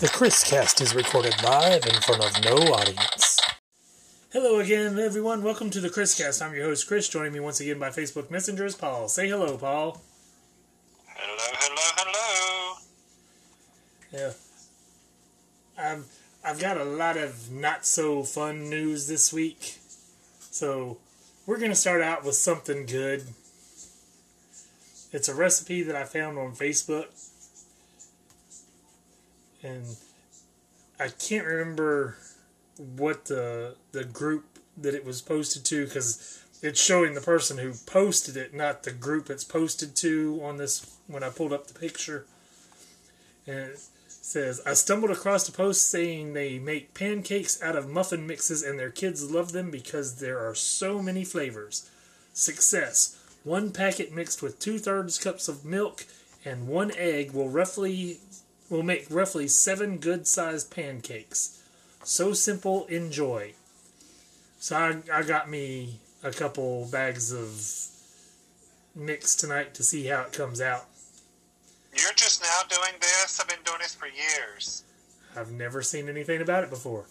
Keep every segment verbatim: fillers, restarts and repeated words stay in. The ChrisCast is recorded live in front of no audience. Hello again, everyone. Welcome to the ChrisCast. I'm your host, Chris. Joining me once again by Facebook Messenger is Paul. Say hello, Paul. Hello, hello, hello. Yeah. Um, I've got a lot of not-so-fun news this week. So, we're going to start out with something good. It's a recipe that I found on Facebook. And I can't remember what the the group that it was posted to, because it's showing the person who posted it, not the group it's posted to on this, when I pulled up the picture. And it says, I stumbled across a post saying they make pancakes out of muffin mixes and their kids love them because there are so many flavors. Success. One packet mixed with two-thirds cups of milk and one egg will roughly... We'll make roughly seven good-sized pancakes. So simple, enjoy. So I, I got me a couple bags of mix tonight to see how it comes out. You're just now doing this? I've been doing this for years. I've never seen anything about it before.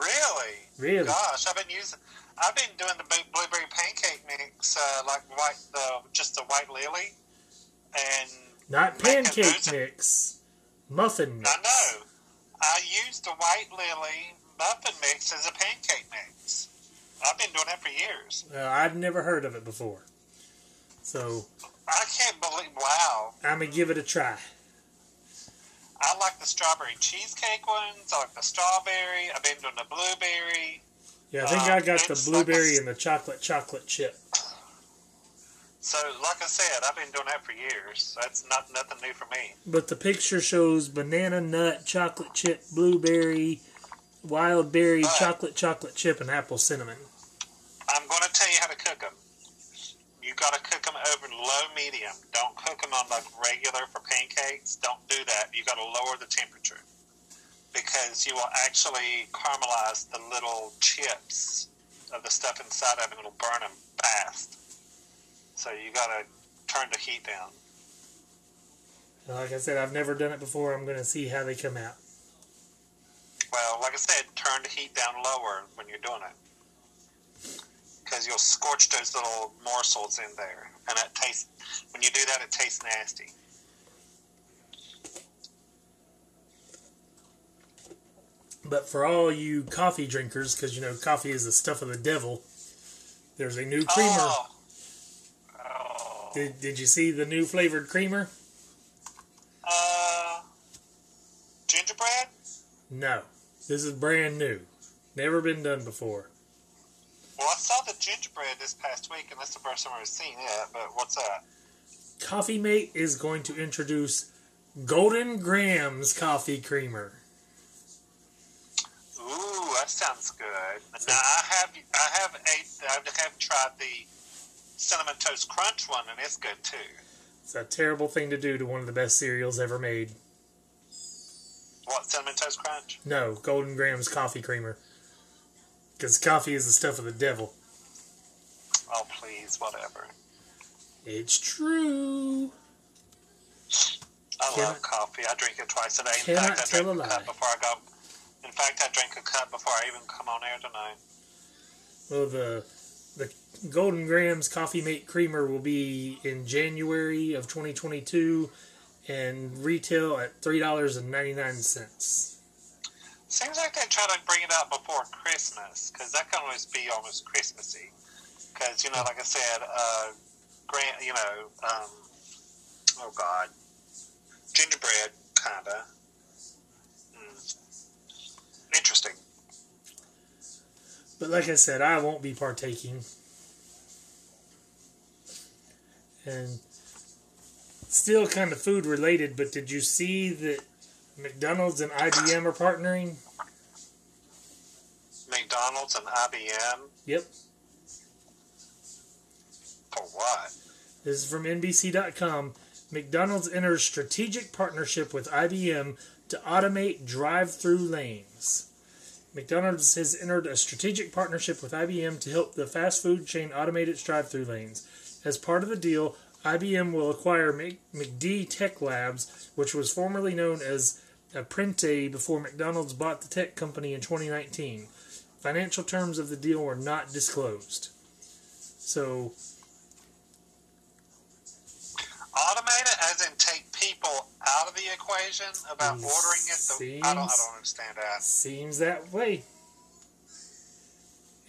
Really? Really? Gosh, I've been using. I've been doing the blueberry pancake mix, uh, like white, the just the White Lily, and. Not pancake mix, muffin mix. I know. I use the White Lily muffin mix as a pancake mix. I've been doing that for years. Uh, I've never heard of it before. So. I can't believe, wow. I'm going to give it a try. I like the strawberry cheesecake ones. I like the strawberry. I've been doing the blueberry. Yeah, I think um, I got the blueberry like a, and the chocolate chocolate chip. So, like I said, I've been doing that for years. That's not nothing new for me. But the picture shows banana nut, chocolate chip, blueberry, wild berry, but chocolate chocolate chip, and apple cinnamon. I'm going to tell you how to cook them. You got to cook them over low medium. Don't cook them on like regular for pancakes. Don't do that. You got to lower the temperature because you will actually caramelize the little chips of the stuff inside of it. It'll burn them fast. So you gotta turn the heat down. Like I said, I've never done it before. I'm gonna see how they come out. Well, like I said, turn the heat down lower when you're doing it, because you'll scorch those little morsels in there, and that tastes. When you do that, it tastes nasty. But for all you coffee drinkers, because you know coffee is the stuff of the devil, there's a new creamer. Oh. Did, did you see the new flavored creamer? Uh, gingerbread? No. This is brand new. Never been done before. Well, I saw the gingerbread this past week, and that's the first time I've seen it, but what's that? Coffee Mate is going to introduce Golden Grahams coffee creamer. Ooh, that sounds good. Now, I have, I have, ate, I have tried the Cinnamon Toast Crunch one, and it's good too. It's a terrible thing to do to one of the best cereals ever made. What, Cinnamon Toast Crunch? No, Golden Grahams coffee creamer. Because coffee is the stuff of the devil. Oh, please, whatever. It's true. I can love I, coffee. I drink it twice a day. In fact, I drink a lie. cup before I go. In fact, I drink a cup before I even come on air tonight. Well, the. The Golden Grahams Coffee Mate Creamer will be in January of twenty twenty-two and retail at three dollars and ninety-nine cents. Seems like they try to bring it out before Christmas, because that can always be almost Christmassy. Because, you know, like I said, uh, Grant, you know, um, oh God, gingerbread, kind of. Mm. Interesting. But like I said, I won't be partaking. And still kind of food related, but did you see that McDonald's and I B M are partnering? McDonald's and I B M? Yep. For what? This is from N B C dot com. McDonald's enters strategic partnership with I B M to automate drive-through lanes. McDonald's has entered a strategic partnership with I B M to help the fast food chain automate its drive-thru lanes. As part of the deal, I B M will acquire McD Tech Labs, which was formerly known as apprentee before McDonald's bought the tech company in twenty nineteen. Financial terms of the deal were not disclosed. So... automate it, as in take people out of the equation about it ordering it? The, seems, I, don't, I don't understand that. Seems that way.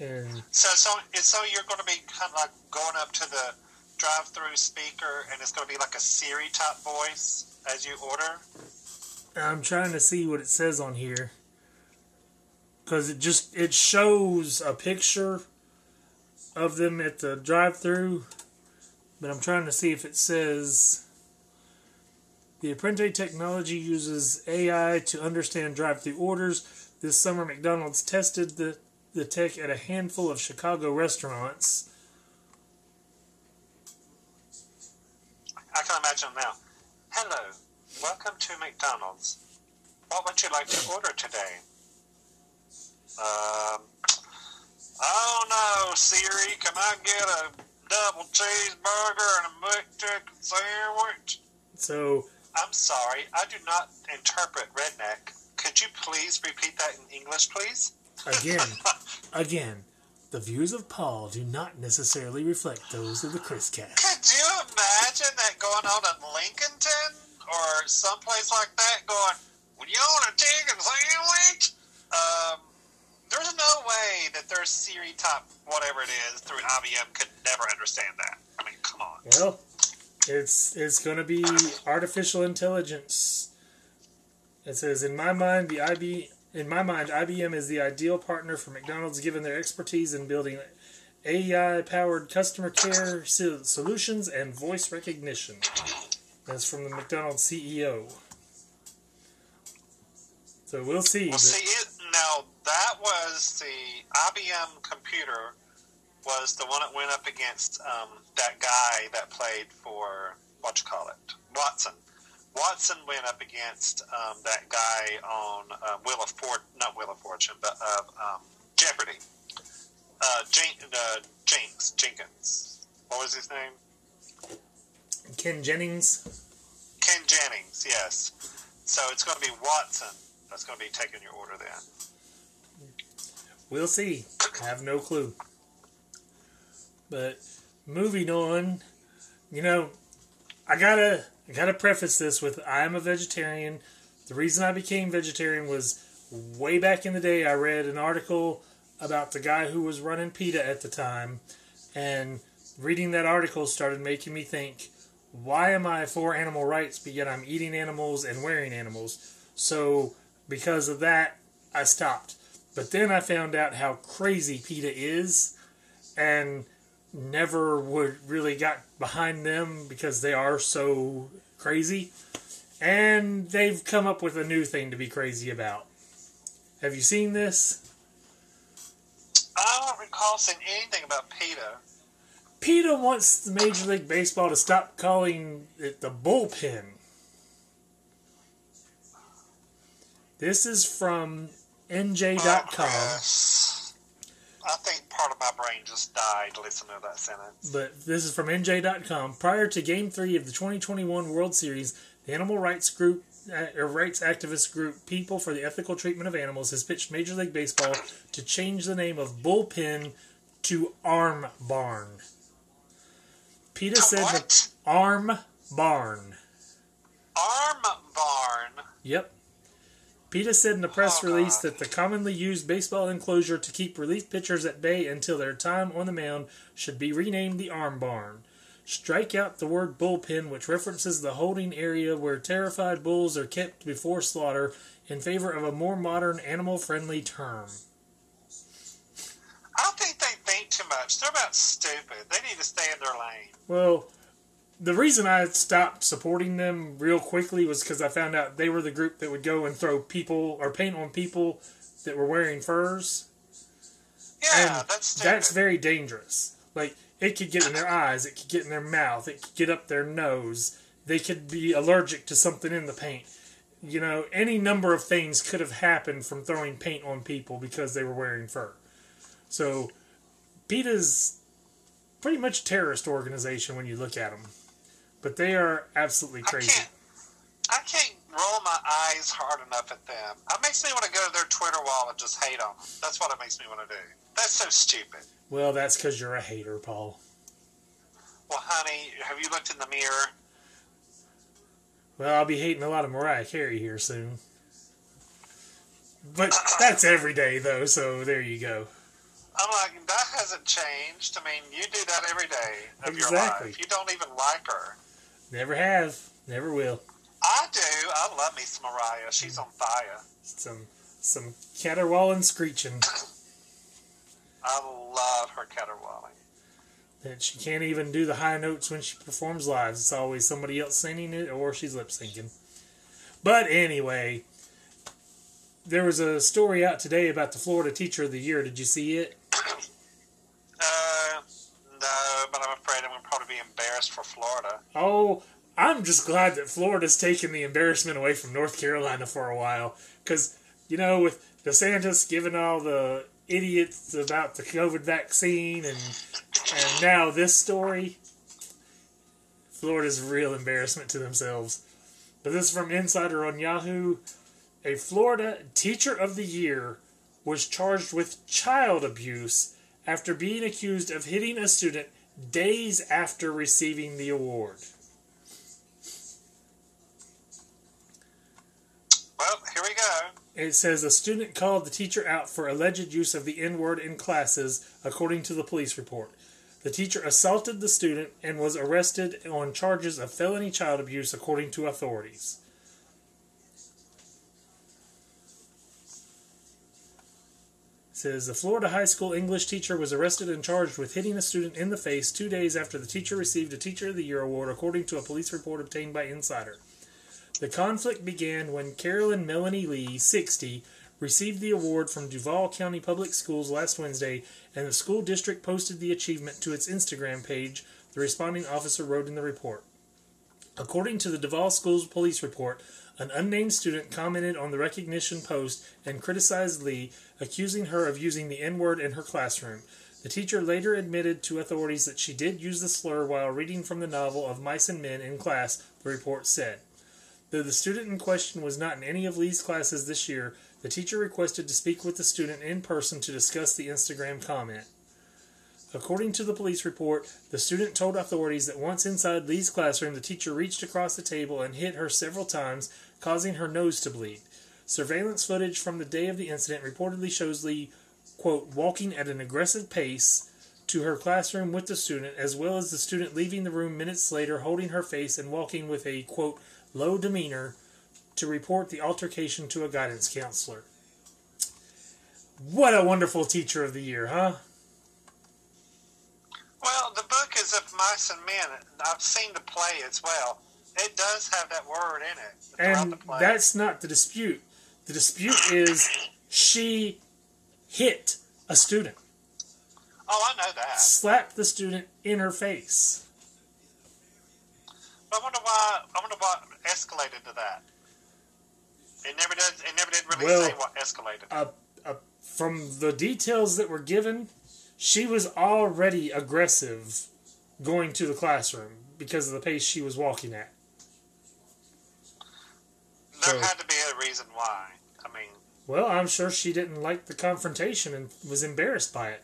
And so, so, so you're going to be kind of like going up to the drive-through speaker, and it's going to be like a Siri-type voice as you order? I'm trying to see what it says on here, because it just it shows a picture of them at the drive-through. But I'm trying to see if it says the apprentee technology uses A I to understand drive-through orders. This summer, McDonald's tested the, the tech at a handful of Chicago restaurants. I can imagine now. Hello, welcome to McDonald's. What would you like to order today? Um. Oh no, Siri, can I get a double cheeseburger and a McChicken sandwich? So I'm sorry, I do not interpret redneck. Could you please repeat that in English, please? Again, again, the views of Paul do not necessarily reflect those of the ChrisCast. Could you imagine that going on in Lincolnton or someplace like that? Going, would you want a chicken sandwich? Um. There's no way that their Siri top, whatever it is, through I B M could never understand that. I mean, come on. Well, it's it's going to be artificial intelligence. It says, in my mind, the I B in my mind, I B M is the ideal partner for McDonald's, given their expertise in building A I-powered customer care solutions and voice recognition. That's from the McDonald's C E O. So we'll see. We'll see it now. That was the I B M computer, was the one that went up against um, that guy that played for, what you call it, Watson. Watson went up against um, that guy on uh, Wheel of Fortune, not Wheel of Fortune, but uh, um, Jeopardy. Uh, Jen- uh, Jinx, Jenkins. What was his name? Ken Jennings. Ken Jennings, yes. So it's going to be Watson that's going to be taking your order then. We'll see. I have no clue. But moving on, you know, I gotta I gotta preface this with I'm a vegetarian. The reason I became vegetarian was way back in the day I read an article about the guy who was running PETA at the time, and reading that article started making me think, why am I for animal rights but yet I'm eating animals and wearing animals? So because of that, I stopped. But then I found out how crazy PETA is, and never would really got behind them because they are so crazy. And they've come up with a new thing to be crazy about. Have you seen this? I don't recall seeing anything about PETA. PETA wants the Major League Baseball to stop calling it the bullpen. This is from N J dot com. Uh, I think part of my brain just died listening to that sentence. But this is from N J dot com. Prior to Game three of the twenty twenty-one World Series, the animal rights group, uh, rights activist group People for the Ethical Treatment of Animals has pitched Major League Baseball to change the name of bullpen to arm barn. PETA said that arm barn. Arm barn? Yep. PETA said in a press oh, release God. that the commonly used baseball enclosure to keep relief pitchers at bay until their time on the mound should be renamed the arm barn. Strike out the word bullpen, which references the holding area where terrified bulls are kept before slaughter, in favor of a more modern, animal-friendly term. I think they think too much. They're about stupid. They need to stay in their lane. Well, the reason I stopped supporting them real quickly was because I found out they were the group that would go and throw people or paint on people that were wearing furs. Yeah, and that's stupid. That's very dangerous. Like, it could get in their eyes, it could get in their mouth, it could get up their nose. They could be allergic to something in the paint. You know, any number of things could have happened from throwing paint on people because they were wearing fur. So, PETA's pretty much a terrorist organization when you look at them. But they are absolutely crazy. I can't, I can't roll my eyes hard enough at them. It makes me want to go to their Twitter wall and just hate on them. That's what it makes me want to do. That's so stupid. Well, that's because you're a hater, Paul. Well, honey, have you looked in the mirror? Well, I'll be hating a lot of Mariah Carey here soon. But that's every day, though, so there you go. I'm like, that hasn't changed. I mean, you do that every day of exactly. your life. You don't even like her. Never have. Never will. I do. I love me some Mariah. She's on fire. Some some caterwauling screeching. I love her caterwauling. That she can't even do the high notes when she performs live. It's always somebody else singing it or she's lip syncing. But anyway, there was a story out today about the Florida Teacher of the Year. Did you see it? Uh, no, but I'm afraid I'm going to probably be embarrassed for Florida. Oh, I'm just glad that Florida's taken the embarrassment away from North Carolina for a while. Because, you know, with DeSantis giving all the idiots about the COVID vaccine and and now this story, Florida's a real embarrassment to themselves. But this is from Insider on Yahoo. A Florida Teacher of the Year was charged with child abuse after being accused of hitting a student days after receiving the award. Well, here we go. It says a student called the teacher out for alleged use of the N-word in classes, according to the police report. The teacher assaulted the student and was arrested on charges of felony child abuse, according to authorities. It says a Florida high school English teacher was arrested and charged with hitting a student in the face two days after the teacher received a Teacher of the Year award, according to a police report obtained by Insider. The conflict began when Carolyn Melanie Lee, sixty, received the award from Duval County Public Schools last Wednesday, and the school district posted the achievement to its Instagram page, the responding officer wrote in the report. According to the Duval Schools police report, an unnamed student commented on the recognition post and criticized Lee, accusing her of using the N-word in her classroom. The teacher later admitted to authorities that she did use the slur while reading from the novel Of Mice and Men in class, the report said. Though the student in question was not in any of Lee's classes this year, the teacher requested to speak with the student in person to discuss the Instagram comment. According to the police report, the student told authorities that once inside Lee's classroom, the teacher reached across the table and hit her several times, causing her nose to bleed. Surveillance footage from the day of the incident reportedly shows Lee, quote, walking at an aggressive pace to her classroom with the student, as well as the student leaving the room minutes later, holding her face and walking with a, quote, low demeanor to report the altercation to a guidance counselor. What a wonderful Teacher of the Year, huh? Well, the book is Of Mice and Men. I've seen the play as well. It does have that word in it. And the play. That's not the dispute. The dispute is she hit a student. Oh, I know that. Slapped the student in her face. I wonder why. I wonder why it escalated to that. It never did. It never did really well, say what escalated. Uh, uh, from the details that were given, she was already aggressive going to the classroom because of the pace she was walking at. There so, had to be a reason why. I mean, well, I'm sure she didn't like the confrontation and was embarrassed by it.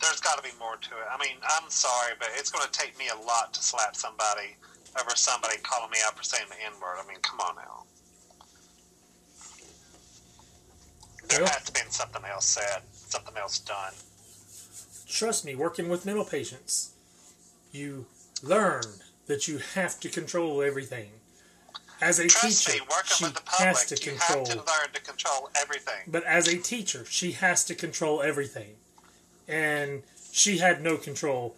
There's got to be more to it. I mean, I'm sorry, but it's going to take me a lot to slap somebody over somebody calling me out for saying the N-word. I mean, come on now. There well, has to be something else said, something else done. Trust me, working with mental patients, you learn that you have to control everything. As a Trust teacher, me, working she with the public, has to you control. have to learn to control everything. But as a teacher, she has to control everything. And she had no control.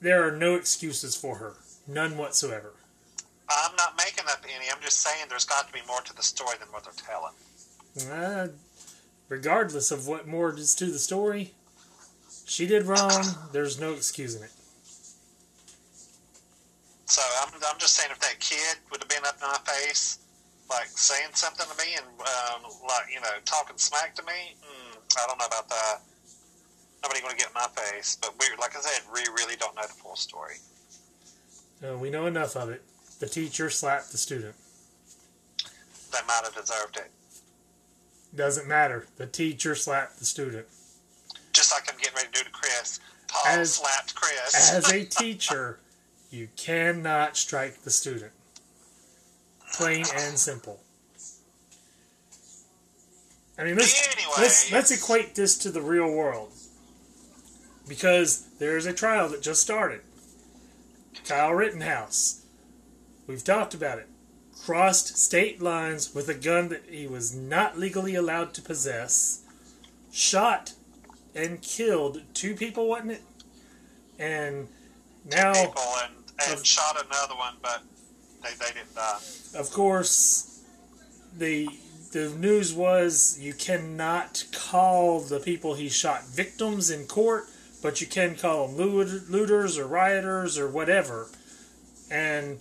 There are no excuses for her. None whatsoever. I'm not making up any. I'm just saying there's got to be more to the story than what they're telling. Uh, regardless of what more is to the story, she did wrong. There's no excusing it. So I'm, I'm just saying if that kid would have been up in my face, like saying something to me and um, like you know talking smack to me, mm, I don't know about that. Nobody going to get in my face, but we, like I said, we really don't know the full story. Uh, we know enough of it. The teacher slapped the student. they might have deserved it. Doesn't matter. The teacher slapped the student. Just like I'm getting ready to do to Chris. Paul as, slapped Chris. As a teacher, you cannot strike the student. Plain and simple. I mean, let's, anyway. let's, let's equate this to the real world. Because there is a trial that just started. Kyle Rittenhouse. We've talked about it. Crossed state lines with a gun that he was not legally allowed to possess. Shot and killed two people, wasn't it? And now... Two people and, and of, shot another one, but they, they didn't die. Of course, the... The news was you cannot call the people he shot victims in court, but you can call them looters or rioters or whatever. And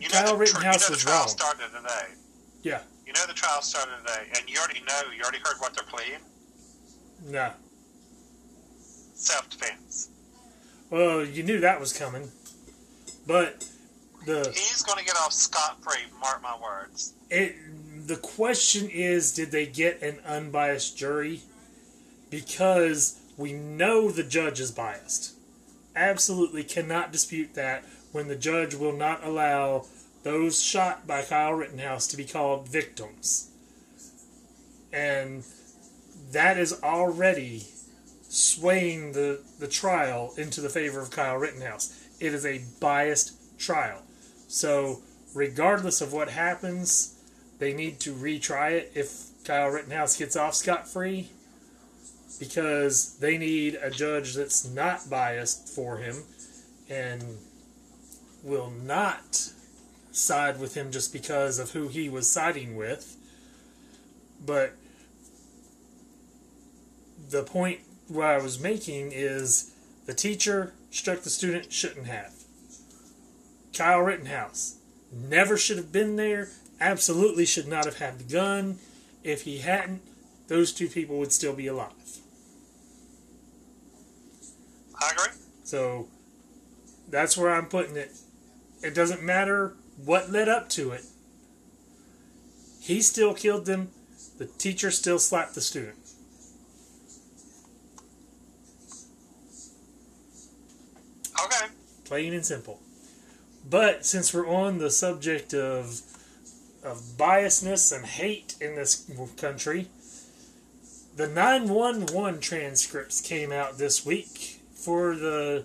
you know Kyle the, Rittenhouse you know was the trial wrong. Started today. Yeah. You know the trial started today, and you already know, you already heard what they're pleading? No. Self-defense. Well, you knew that was coming, but... The, He's going to get off scot-free, mark my words. It, the question is, did they get an unbiased jury? Because we know the judge is biased. Absolutely cannot dispute that when the judge will not allow those shot by Kyle Rittenhouse to be called victims. And that is already swaying the, the trial into the favor of Kyle Rittenhouse. It is a biased trial. So, regardless of what happens, they need to retry it if Kyle Rittenhouse gets off scot-free, because they need a judge that's not biased for him and will not side with him just because of who he was siding with. But the point what I was making is the teacher struck the student, shouldn't have. Kyle Rittenhouse never should have been there, absolutely should not have had the gun. If he hadn't, those two people would still be alive. I agree. So, that's where I'm putting it. It doesn't matter what led up to it. He still killed them. The teacher still slapped the student. Okay. Plain and simple. But since we're on the subject of of biasness and hate in this country, the nine one one transcripts came out this week for the,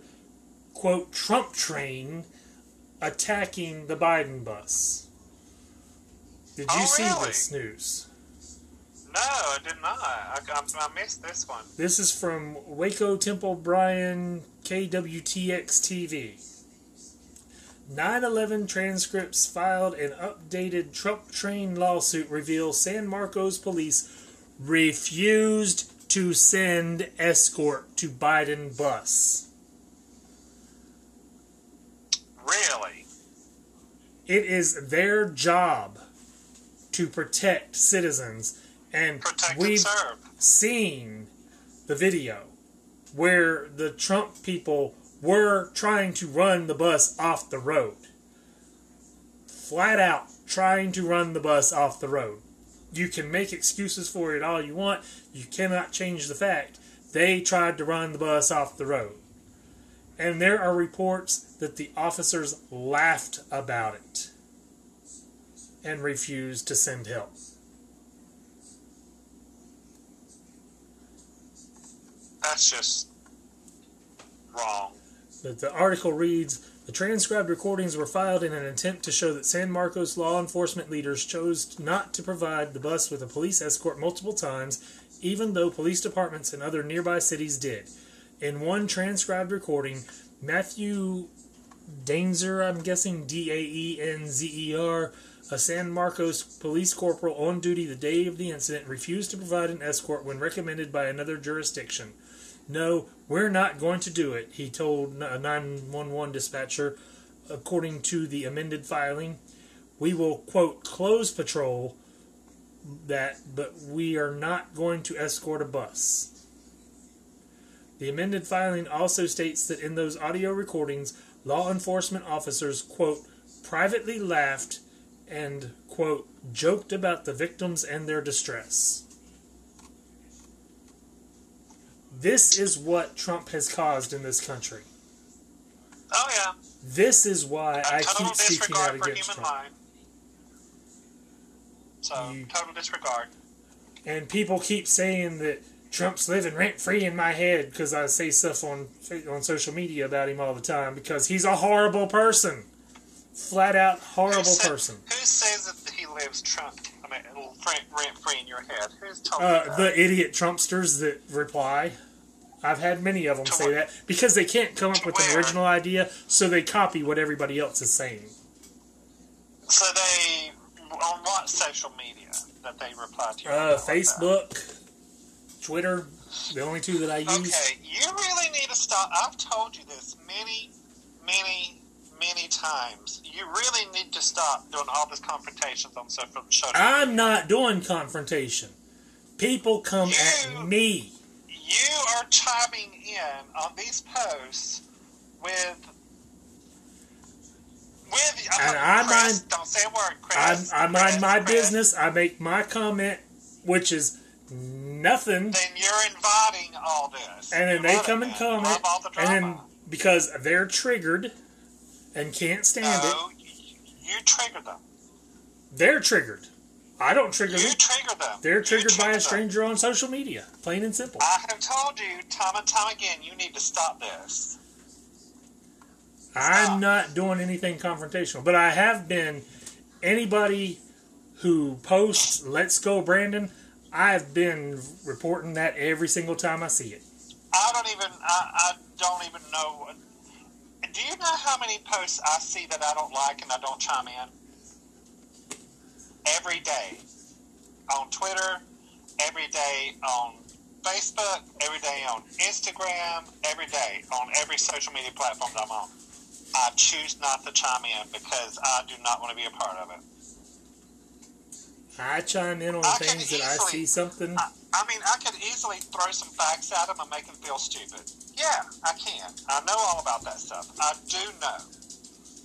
quote, Trump train attacking the Biden bus. Did you oh, see really? this news? No, I did not. I, I missed this one. This is from Waco Temple Bryan K W T X T V. nine eleven transcripts filed in updated Trump train lawsuit reveal San Marcos police refused to send escort to Biden bus. Really? It is their job to protect citizens, and protect we've and serve. seen the video where the Trump people were trying to run the bus off the road. Flat out trying to run the bus off the road. You can make excuses for it all you want. You cannot change the fact. They tried to run the bus off the road. And there are reports that the officers laughed about it and refused to send help. That's just wrong. But the article reads, the transcribed recordings were filed in an attempt to show that San Marcos law enforcement leaders chose not to provide the bus with a police escort multiple times, even though police departments in other nearby cities did. In one transcribed recording, Matthew Daenzer, I'm guessing D A E N Z E R, a San Marcos police corporal on duty the day of the incident, refused to provide an escort when recommended by another jurisdiction. No, we're not going to do it, he told a nine one one dispatcher, according to the amended filing. We will, quote, close patrol that, but we are not going to escort a bus. The amended filing also states that in those audio recordings, law enforcement officers, quote, privately laughed and, quote, joked about the victims and their distress. This is what Trump has caused in this country. Oh, yeah. This is why I keep speaking out against Trump. Life. So, you, total disregard. And people keep saying that Trump's living rent-free in my head because I say stuff on on social media about him all the time because he's a horrible person. Flat-out horrible who say, person. Who says that he lives Trump? I mean, rent-free in your head. Who's talking uh, about? The idiot Trumpsters that reply. I've had many of them to say where? that because they can't come up to with where? an original idea, so they copy what everybody else is saying. So they... On what social media that they reply to? Uh, Facebook, about? Twitter, the only two that I use. Okay, you really need to stop. I've told you this many, many, many times. You really need to stop doing all these confrontations on social media. I'm not doing confrontation. People come you, at me. You are chiming in on these posts with... With, uh, and I Chris, mind, don't say a word, Chris. I, I mind Chris, my Chris. business. I make my comment, which is nothing. Then you're inviting all this. And then you're they come and comment. The and then because they're triggered and can't stand no, it. You trigger them. They're triggered. I don't trigger you them. You trigger them. They're triggered trigger by a stranger them. on social media. Plain and simple. I have told you time and time again, you need to stop this. I'm not doing anything confrontational, but I have been, anybody who posts, let's go Brandon, I've been reporting that every single time I see it. I don't even, I, I don't even know, do you know how many posts I see that I don't like and I don't chime in? Every day. On Twitter, every day on Facebook, every day on Instagram, every day on every social media platform that I'm on. I choose not to chime in because I do not want to be a part of it. I chime in on I things easily, that I see something. I, I mean, I could easily throw some facts at them and make them feel stupid. Yeah, I can. I know all about that stuff. I do know.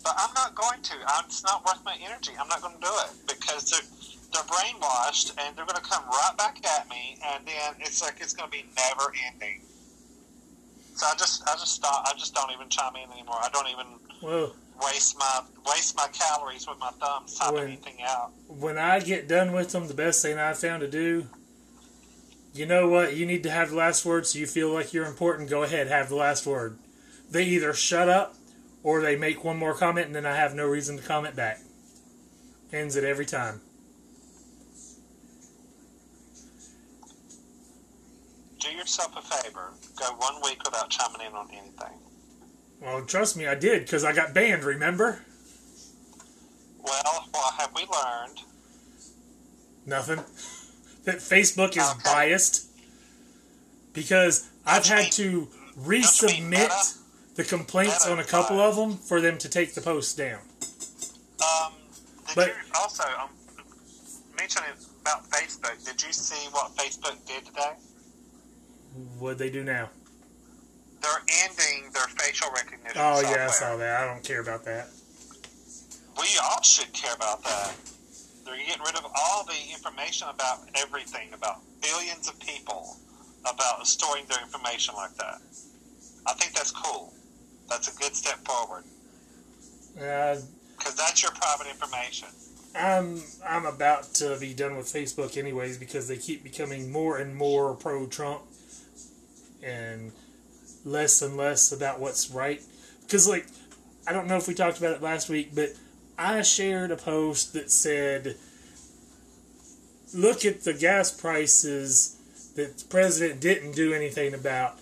But I'm not going to. I, it's not worth my energy. I'm not going to do it because they're, they're brainwashed and they're going to come right back at me and then it's like it's going to be never ending. So I just, I just stop. I just don't even chime in anymore. I don't even Whoa. waste my waste my calories with my thumbs typing anything out. When I get done with them, the best thing I've found to do. You know what? You need to have the last word, so you feel like you're important. Go ahead, have the last word. They either shut up, or they make one more comment, and then I have no reason to comment back. Ends it every time. Do yourself a favor. Go one week without chiming in on anything. Well, trust me, I did, because I got banned, remember? Well, what have we learned? Nothing. That Facebook is okay. biased. Because I've Don't had mean, to resubmit the complaints Meta on a couple biased. of them for them to take the post down. Um, did but, you also, um, mentioning about Facebook, did you see what Facebook did today? What'd they do now? They're ending their facial recognition Oh, software. yeah, I saw that. I don't care about that. We all should care about that. They're getting rid of all the information about everything, about billions of people, about storing their information like that. I think that's cool. That's a good step forward. Because uh, that's your private information. I'm I'm about to be done with Facebook anyways because they keep becoming more and more pro-Trump. And less and less about what's right. Because, like, I don't know if we talked about it last week, but I shared a post that said, look at the gas prices that the president didn't do anything about,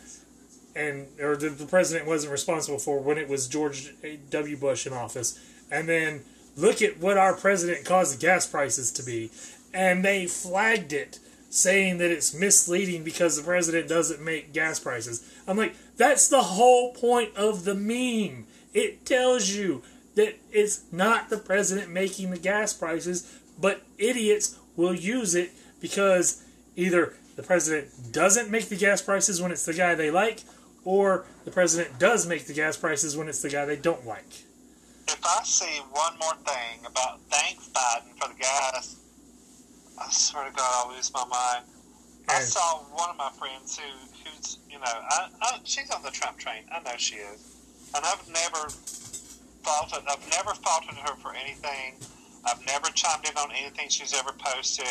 and or the, the president wasn't responsible for when it was George W. Bush in office. And then look at what our president caused the gas prices to be. And they flagged it, saying that it's misleading because the president doesn't make gas prices. I'm like, that's the whole point of the meme. It tells you that it's not the president making the gas prices, but idiots will use it because either the president doesn't make the gas prices when it's the guy they like, or the president does make the gas prices when it's the guy they don't like. If I see one more thing about thanks Biden for the gas, I swear to God, I'll lose my mind. I saw one of my friends who, who's, you know, I, I, she's on the Trump train. I know she is. And I've never faulted, I've never faulted her for anything. I've never chimed in on anything she's ever posted.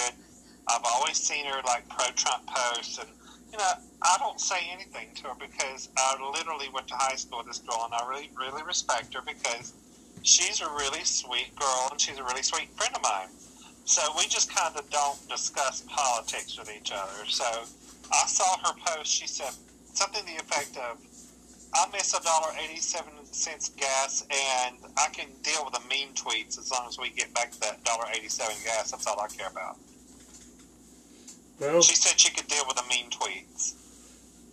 I've always seen her, like, pro-Trump posts. And, you know, I don't say anything to her because I literally went to high school with this girl, and I really, really respect her because she's a really sweet girl, and she's a really sweet friend of mine. So we just kind of don't discuss politics with each other. So I saw her post. She said something to the effect of, I miss one dollar and eighty-seven cents gas, and I can deal with the meme tweets as long as we get back to that one dollar and eighty-seven cents gas. That's all I care about. Well, she said she could deal with the meme tweets.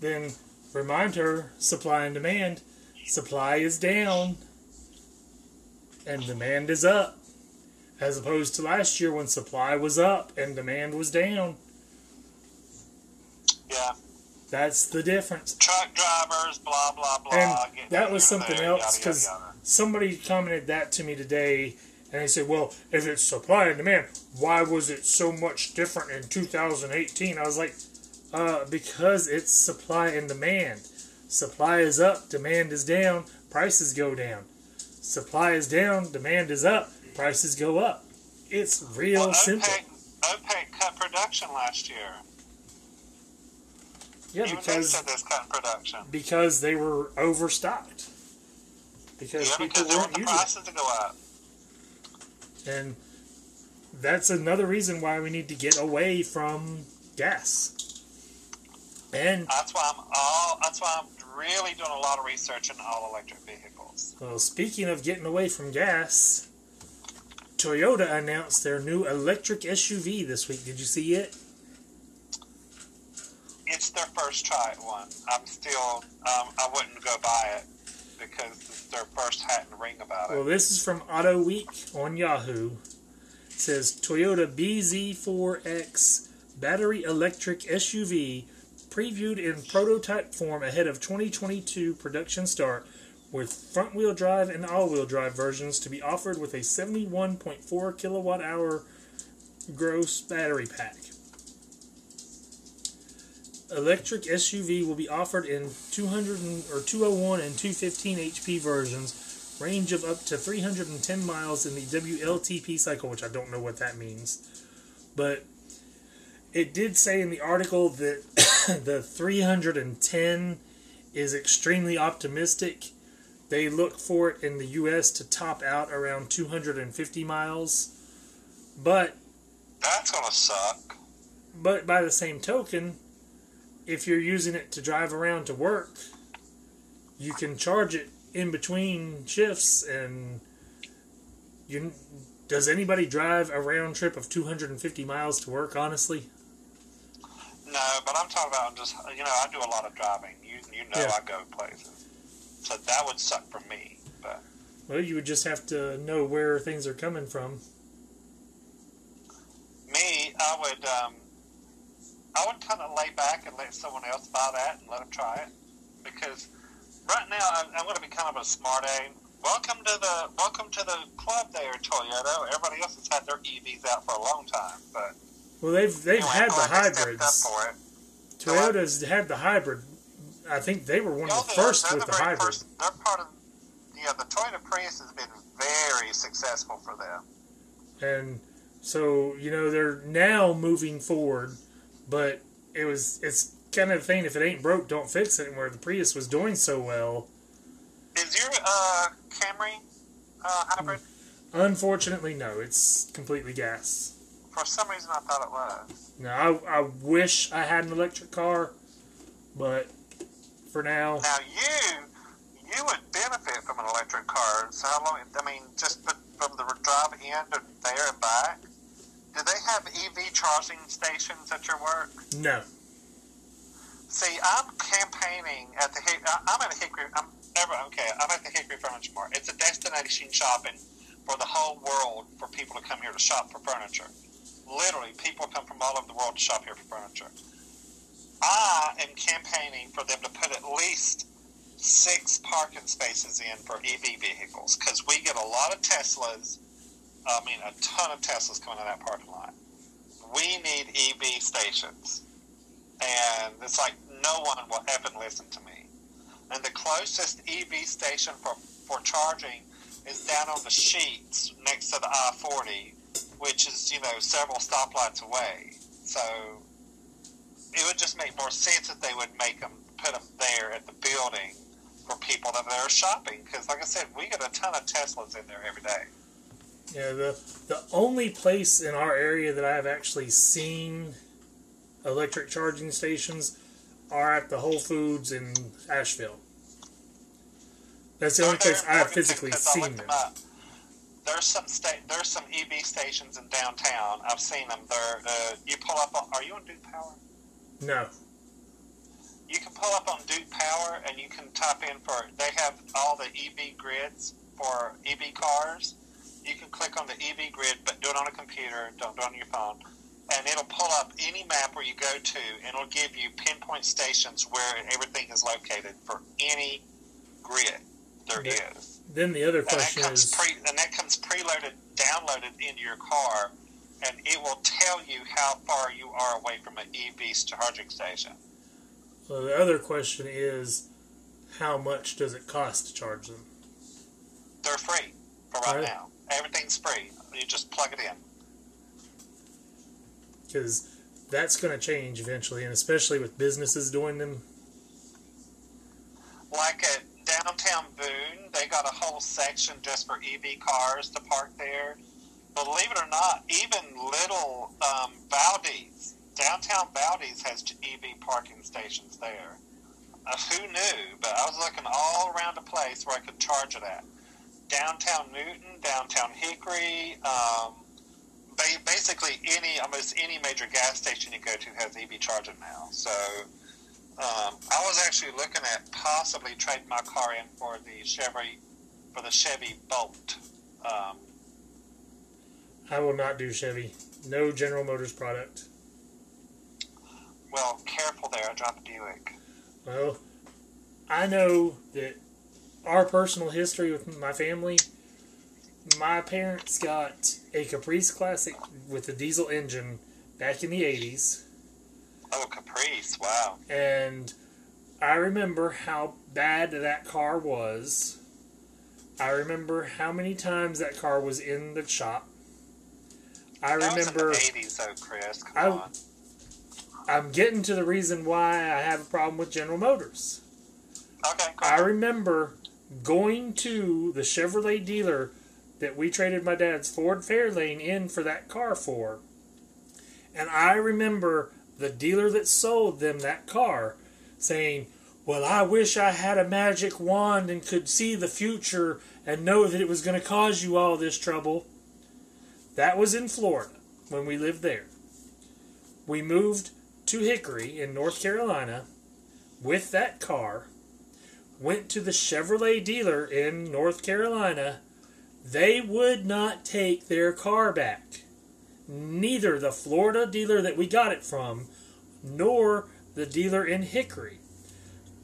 Then remind her, supply and demand. Supply is down, and demand is up. As opposed to last year when supply was up and demand was down. Yeah. That's the difference. Truck drivers, blah, blah, blah. And that was something there, else, because somebody commented that to me today, and they said, well, if it's supply and demand, why was it so much different in two thousand eighteen? I was like, uh, because it's supply and demand. Supply is up, demand is down, prices go down. Supply is down, demand is up. Prices go up. It's real well, OPEC, simple. OPEC cut production last year. Yeah, Even because they said this cut production because they were overstocked. Because yeah, people because they weren't want the prices to go up. And that's another reason why we need to get away from gas. And that's why I'm all. That's why I'm really doing a lot of research in all electric vehicles. Well, speaking of getting away from gas, Toyota announced their new electric S U V this week. Did you see it? It's their first try at one. I'm still, um, I wouldn't go buy it because it's their first hat and ring about it. Well, this is from Auto Week on Yahoo. It says, Toyota B Z four X battery electric S U V previewed in prototype form ahead of twenty twenty-two production start, with front-wheel drive and all-wheel drive versions to be offered with a seventy-one point four kilowatt-hour gross battery pack. Electric S U V will be offered in two hundred or two oh one and two fifteen H P versions, range of up to three hundred ten miles in the W L T P cycle, which I don't know what that means. But it did say in the article that the three hundred ten is extremely optimistic. They look for it in the U S to top out around two hundred fifty miles. But that's going to suck. But by the same token, if you're using it to drive around to work, you can charge it in between shifts. And you, does anybody drive a round trip of two hundred fifty miles to work, honestly? No, but I'm talking about just, you know, I do a lot of driving. You, you know yeah. I go places. So that would suck for me. But well, you would just have to know where things are coming from. Me, I would, um, I would kind of lay back and let someone else buy that and let them try it. Because right now, I'm, I'm going to be kind of a smart aim. Welcome to the welcome to the club, there, Toyota. Everybody else has had their E Vs out for a long time, but well, they've they've anyway, had the hybrids. Up for it. Toyota's so, had the hybrid. I think they were one yeah, of the first with the, the hybrid. First, they're part of, yeah, the Toyota Prius has been very successful for them. And so, you know, they're now moving forward, but it was it's kind of a thing, if it ain't broke, don't fix it, and where the Prius was doing so well. Is your uh, Camry uh, hybrid? Unfortunately, no. It's completely gas. For some reason, I thought it was. No, I, I wish I had an electric car, but for now. Now you, you would benefit from an electric car. So how long? I mean, just from the drive in to there and back. Do they have E V charging stations at your work? No. See, I'm campaigning at the. I'm at the Hickory. I'm ever okay. I'm at the Hickory Furniture Mart. It's a destination shopping for the whole world for people to come here to shop for furniture. Literally, people come from all over the world to shop here for furniture. I am campaigning for them to put at least six parking spaces in for E V vehicles, because we get a lot of Teslas, I mean a ton of Teslas coming in that parking lot. We need E V stations, and it's like no one will ever listen to me. And the closest E V station for, for charging is down on the Sheets next to the I forty, which is, you know, several stoplights away. So it would just make more sense that they would make them, put them there at the building for people that are shopping. Because, like I said, we get a ton of Teslas in there every day. Yeah, the, the only place in our area that I've actually seen electric charging stations are at the Whole Foods in Asheville. That's the only place I have physically seen them. There's some sta- There's some E V stations in downtown. I've seen them there. Uh, you pull up on, are you on Duke Power? No. You can pull up on Duke Power and you can type in for, they have all the E V grids for E V cars. You can click on the E V grid, but do it on a computer, don't do it on your phone. And it'll pull up any map where you go to, and it'll give you pinpoint stations where everything is located for any grid there yeah. is. Then the other question and is... Pre, and that comes preloaded, downloaded into your car, and it will tell you how far you are away from an E V charging station. So the other question is, how much does it cost to charge them? They're free for right, right. now. Everything's free. You just plug it in. Because that's going to change eventually, and especially with businesses doing them. Like at downtown Boone, they got a whole section just for E V cars to park there. Believe it or not, even little um, Valdez, downtown Valdez has E V parking stations there. Uh, who knew? But I was looking all around a place where I could charge it at. Downtown Newton, downtown Hickory, um, basically any, almost any major gas station you go to has E V charging now. So um, I was actually looking at possibly trading my car in for the Chevy, for the Chevy Bolt. Um, I will not do Chevy. No General Motors product. Well, careful there. I dropped a Buick. Well, I know that our personal history with my family, my parents got a Caprice Classic with a diesel engine back in the eighties. Oh, Caprice, wow. And I remember how bad that car was. I remember how many times that car was in the shop. I that remember... was in the eighties, though, Chris. Come I, on. I'm getting to the reason why I have a problem with General Motors. Okay, cool. I remember going to the Chevrolet dealer that we traded my dad's Ford Fairlane in for that car for. And I remember the dealer that sold them that car saying, well, I wish I had a magic wand and could see the future and know that it was going to cause you all this trouble. That was in Florida when we lived there. We moved to Hickory in North Carolina with that car, went to the Chevrolet dealer in North Carolina. They would not take their car back. Neither the Florida dealer that we got it from, nor the dealer in Hickory.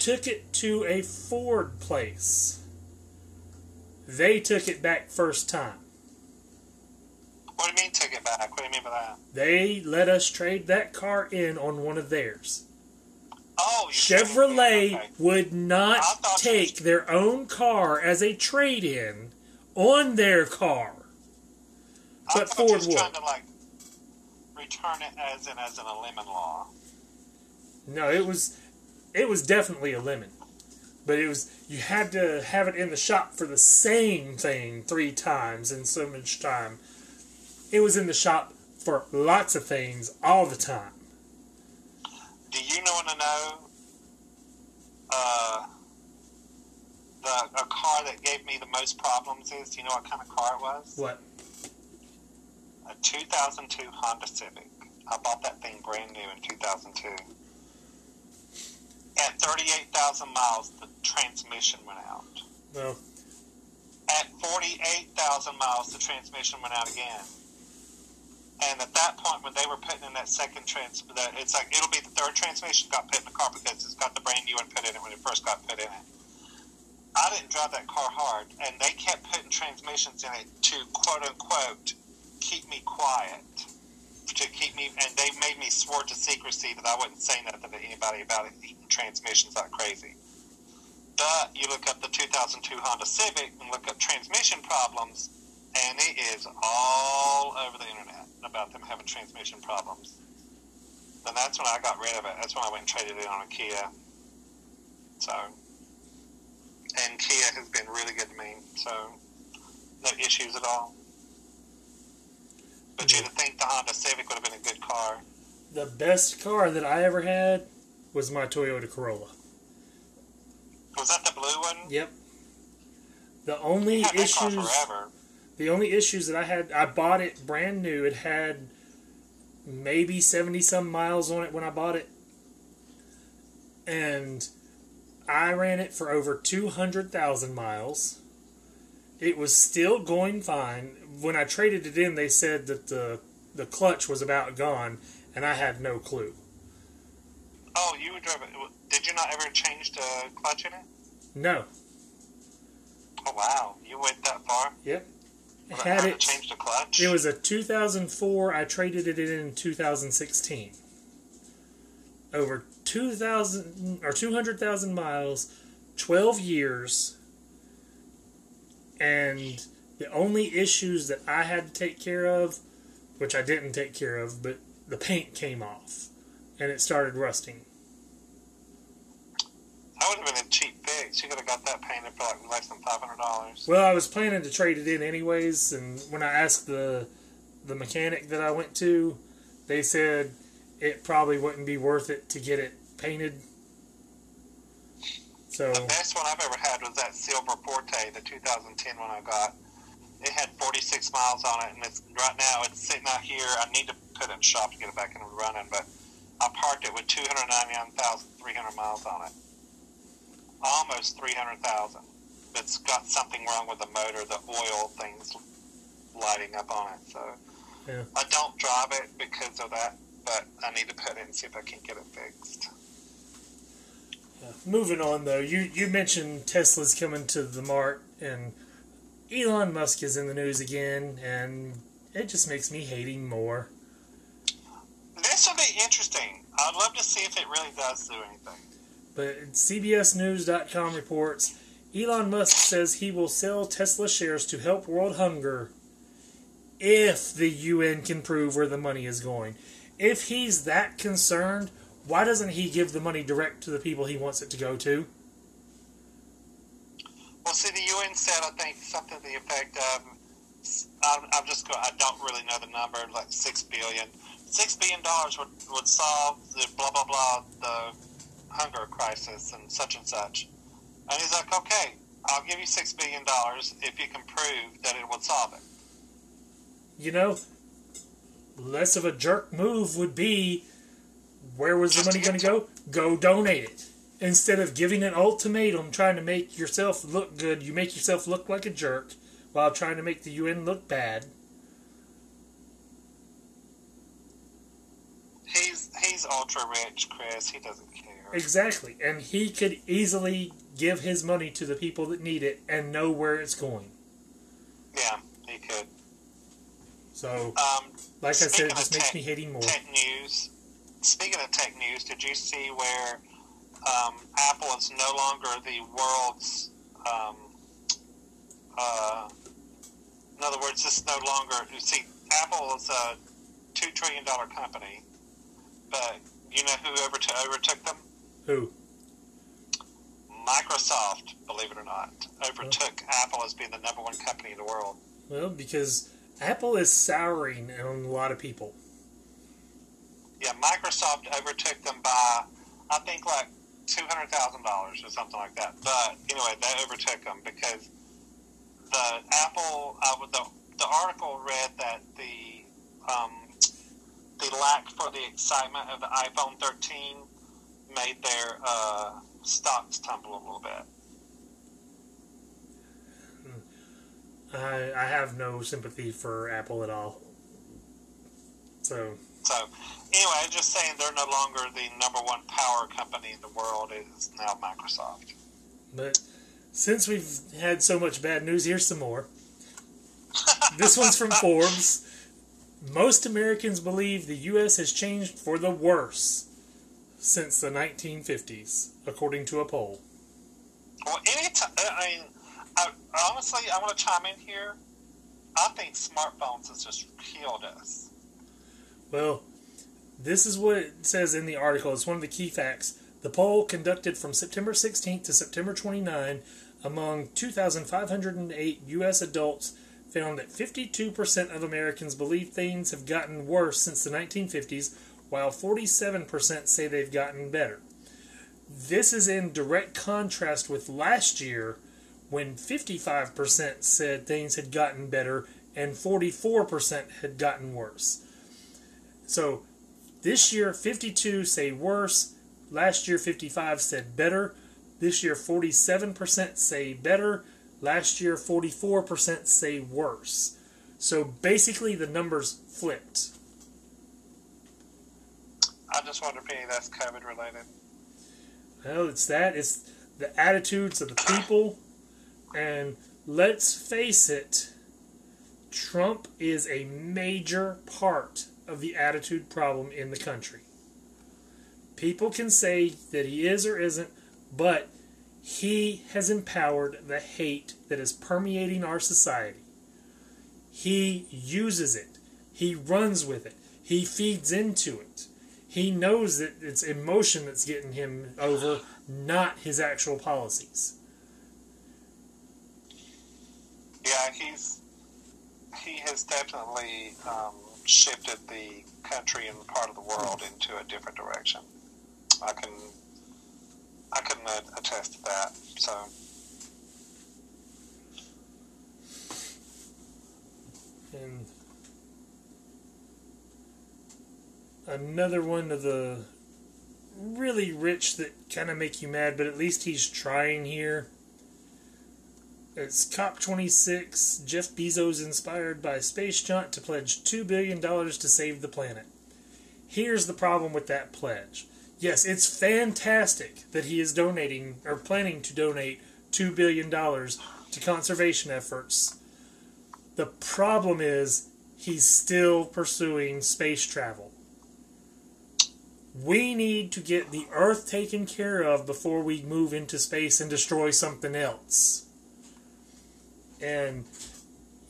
Took it to a Ford place. They took it back first time. What do you mean took it back? What do you mean by that? They let us trade that car in on one of theirs. Oh, Chevrolet okay. would not take their own car as a trade-in on their car, but Ford would. Trying to like return it as in as in a lemon law. No, it was, it was definitely a lemon, but it was you had to have it in the shop for the same thing three times in so much time. It was in the shop for lots of things all the time. Do you know want to know? Uh. The, a car that gave me the most problems is, do you know what kind of car it was? What? A two thousand two Honda Civic. I bought that thing brand new in two thousand two. At thirty-eight thousand miles, the transmission went out. No. At forty-eight thousand miles, the transmission went out again. And at that point, when they were putting in that second trans, that it's like, it'll be the third transmission got put in the car because it's got the brand new one put in it when it first got put in it. I didn't drive that car hard, and they kept putting transmissions in it to, quote-unquote, keep me quiet, to keep me, and they made me swear to secrecy that I wouldn't say nothing to anybody about it, eating transmissions like crazy. But you look up the two thousand two Honda Civic and look up transmission problems, and it is all over the internet about them having transmission problems. And that's when I got rid of it. That's when I went and traded it on a Kia. So, and Kia has been really good to me, so no issues at all. But you'd think the Honda Civic would have been a good car. The best car that I ever had was my Toyota Corolla. Was that the blue one? Yep. The only issues, the only issues that I had, I bought it brand new. It had maybe seventy-some miles on it when I bought it. And I ran it for over two hundred thousand miles. It was still going fine. When I traded it in, they said that the the clutch was about gone, and I had no clue. Oh, you would drive it. Did you not ever change the clutch in it? No. Oh, wow. You went that far? Yep. Well, had it changed the clutch? It was a two thousand four. I traded it in in two thousand sixteen. Over two thousand or two hundred thousand miles, twelve years, and the only issues that I had to take care of, which I didn't take care of, but the paint came off, and it started rusting. That would have been a cheap fix. You could have got that painted for like less than five hundred dollars. Well, I was planning to trade it in anyways, and when I asked the the mechanic that I went to, they said it probably wouldn't be worth it to get it painted. So the best one I've ever had was that Silver Forte, the two thousand ten one I got. It had forty-six miles on it, and it's right now it's sitting out here. I need to put it in shop to get it back into running, but I parked it with two hundred ninety-nine thousand three hundred miles on it. Almost three hundred thousand. It's got something wrong with the motor, the oil thing's lighting up on it. So yeah. I don't drive it because of that, but I need to put it in and see if I can get it fixed. Yeah. Moving on, though, you, you mentioned Tesla's coming to the mart, and Elon Musk is in the news again, and it just makes me hate him more. This will be interesting. I'd love to see if it really does do anything. But C B S news dot com reports, Elon Musk says he will sell Tesla shares to help world hunger if the U N can prove where the money is going. If he's that concerned, why doesn't he give the money direct to the people he wants it to go to? Well, see, the U N said, I think, something to the effect of, I'm, I'm just going, I don't really know the number, like six billion dollars. six billion dollars would, would solve the blah, blah, blah, the hunger crisis and such and such. And he's like, okay, I'll give you six billion dollars if you can prove that it will solve it. You know, less of a jerk move would be, where was just the money going to go? Go donate it. Instead of giving an ultimatum, trying to make yourself look good, you make yourself look like a jerk while trying to make the U N look bad. He's he's ultra-rich, Chris. He doesn't care. Exactly, and he could easily give his money to the people that need it and know where it's going. Yeah, he could. So, um, like I said, it just tech, makes me hate him more. Tech news. Speaking of tech news, did you see where um, Apple is no longer the world's... Um, uh, in other words, it's no longer... You see, Apple is a two trillion dollars company, but... You know who over to overtook them? Who? Microsoft, believe it or not, overtook well, Apple as being the number one company in the world. Well, because Apple is souring on a lot of people. Yeah, Microsoft overtook them by, I think, like two hundred thousand dollars or something like that. But anyway, they overtook them because the Apple, uh, the, the article read that the... Um, The lack for the excitement of the iPhone thirteen made their uh, stocks tumble a little bit. I, I have no sympathy for Apple at all. So. So, anyway, I'm just saying they're no longer the number one power company in the world. It is now Microsoft. But since we've had so much bad news, here's some more. This one's from Forbes. Most Americans believe the U S has changed for the worse since the nineteen fifties, according to a poll. Well, any t- I mean, I, honestly, I want to chime in here. I think smartphones has just killed us. Well, this is what it says in the article. It's one of the key facts. The poll conducted from September sixteenth to September twenty-ninth among two thousand five hundred eight U S adults found that fifty-two percent of Americans believe things have gotten worse since the nineteen fifties, while forty-seven percent say they've gotten better. This is in direct contrast with last year, when fifty-five percent said things had gotten better and forty-four percent had gotten worse. So this year, fifty-two say worse. Last year, fifty-five said better. This year, forty-seven percent say better. Last year, forty-four percent say worse. So basically, the numbers flipped. I just wonder if any of that's COVID related. Well, it's that. It's the attitudes of the people. And let's face it, Trump is a major part of the attitude problem in the country. People can say that he is or isn't, but he has empowered the hate that is permeating our society. He uses it. He runs with it. He feeds into it. He knows that it's emotion that's getting him over, not his actual policies. Yeah, he's he has definitely um, shifted the country and part of the world into a different direction. I can I can attest to that. So, and another one of the really rich that kind of make you mad, but at least he's trying here. It's COP twenty-six, Jeff Bezos inspired by space jaunt to pledge two billion dollars to save the planet. Here's the problem with that pledge. Yes, it's fantastic that he is donating, or planning to donate, two billion dollars to conservation efforts. The problem is he's still pursuing space travel. We need to get the Earth taken care of before we move into space and destroy something else. And,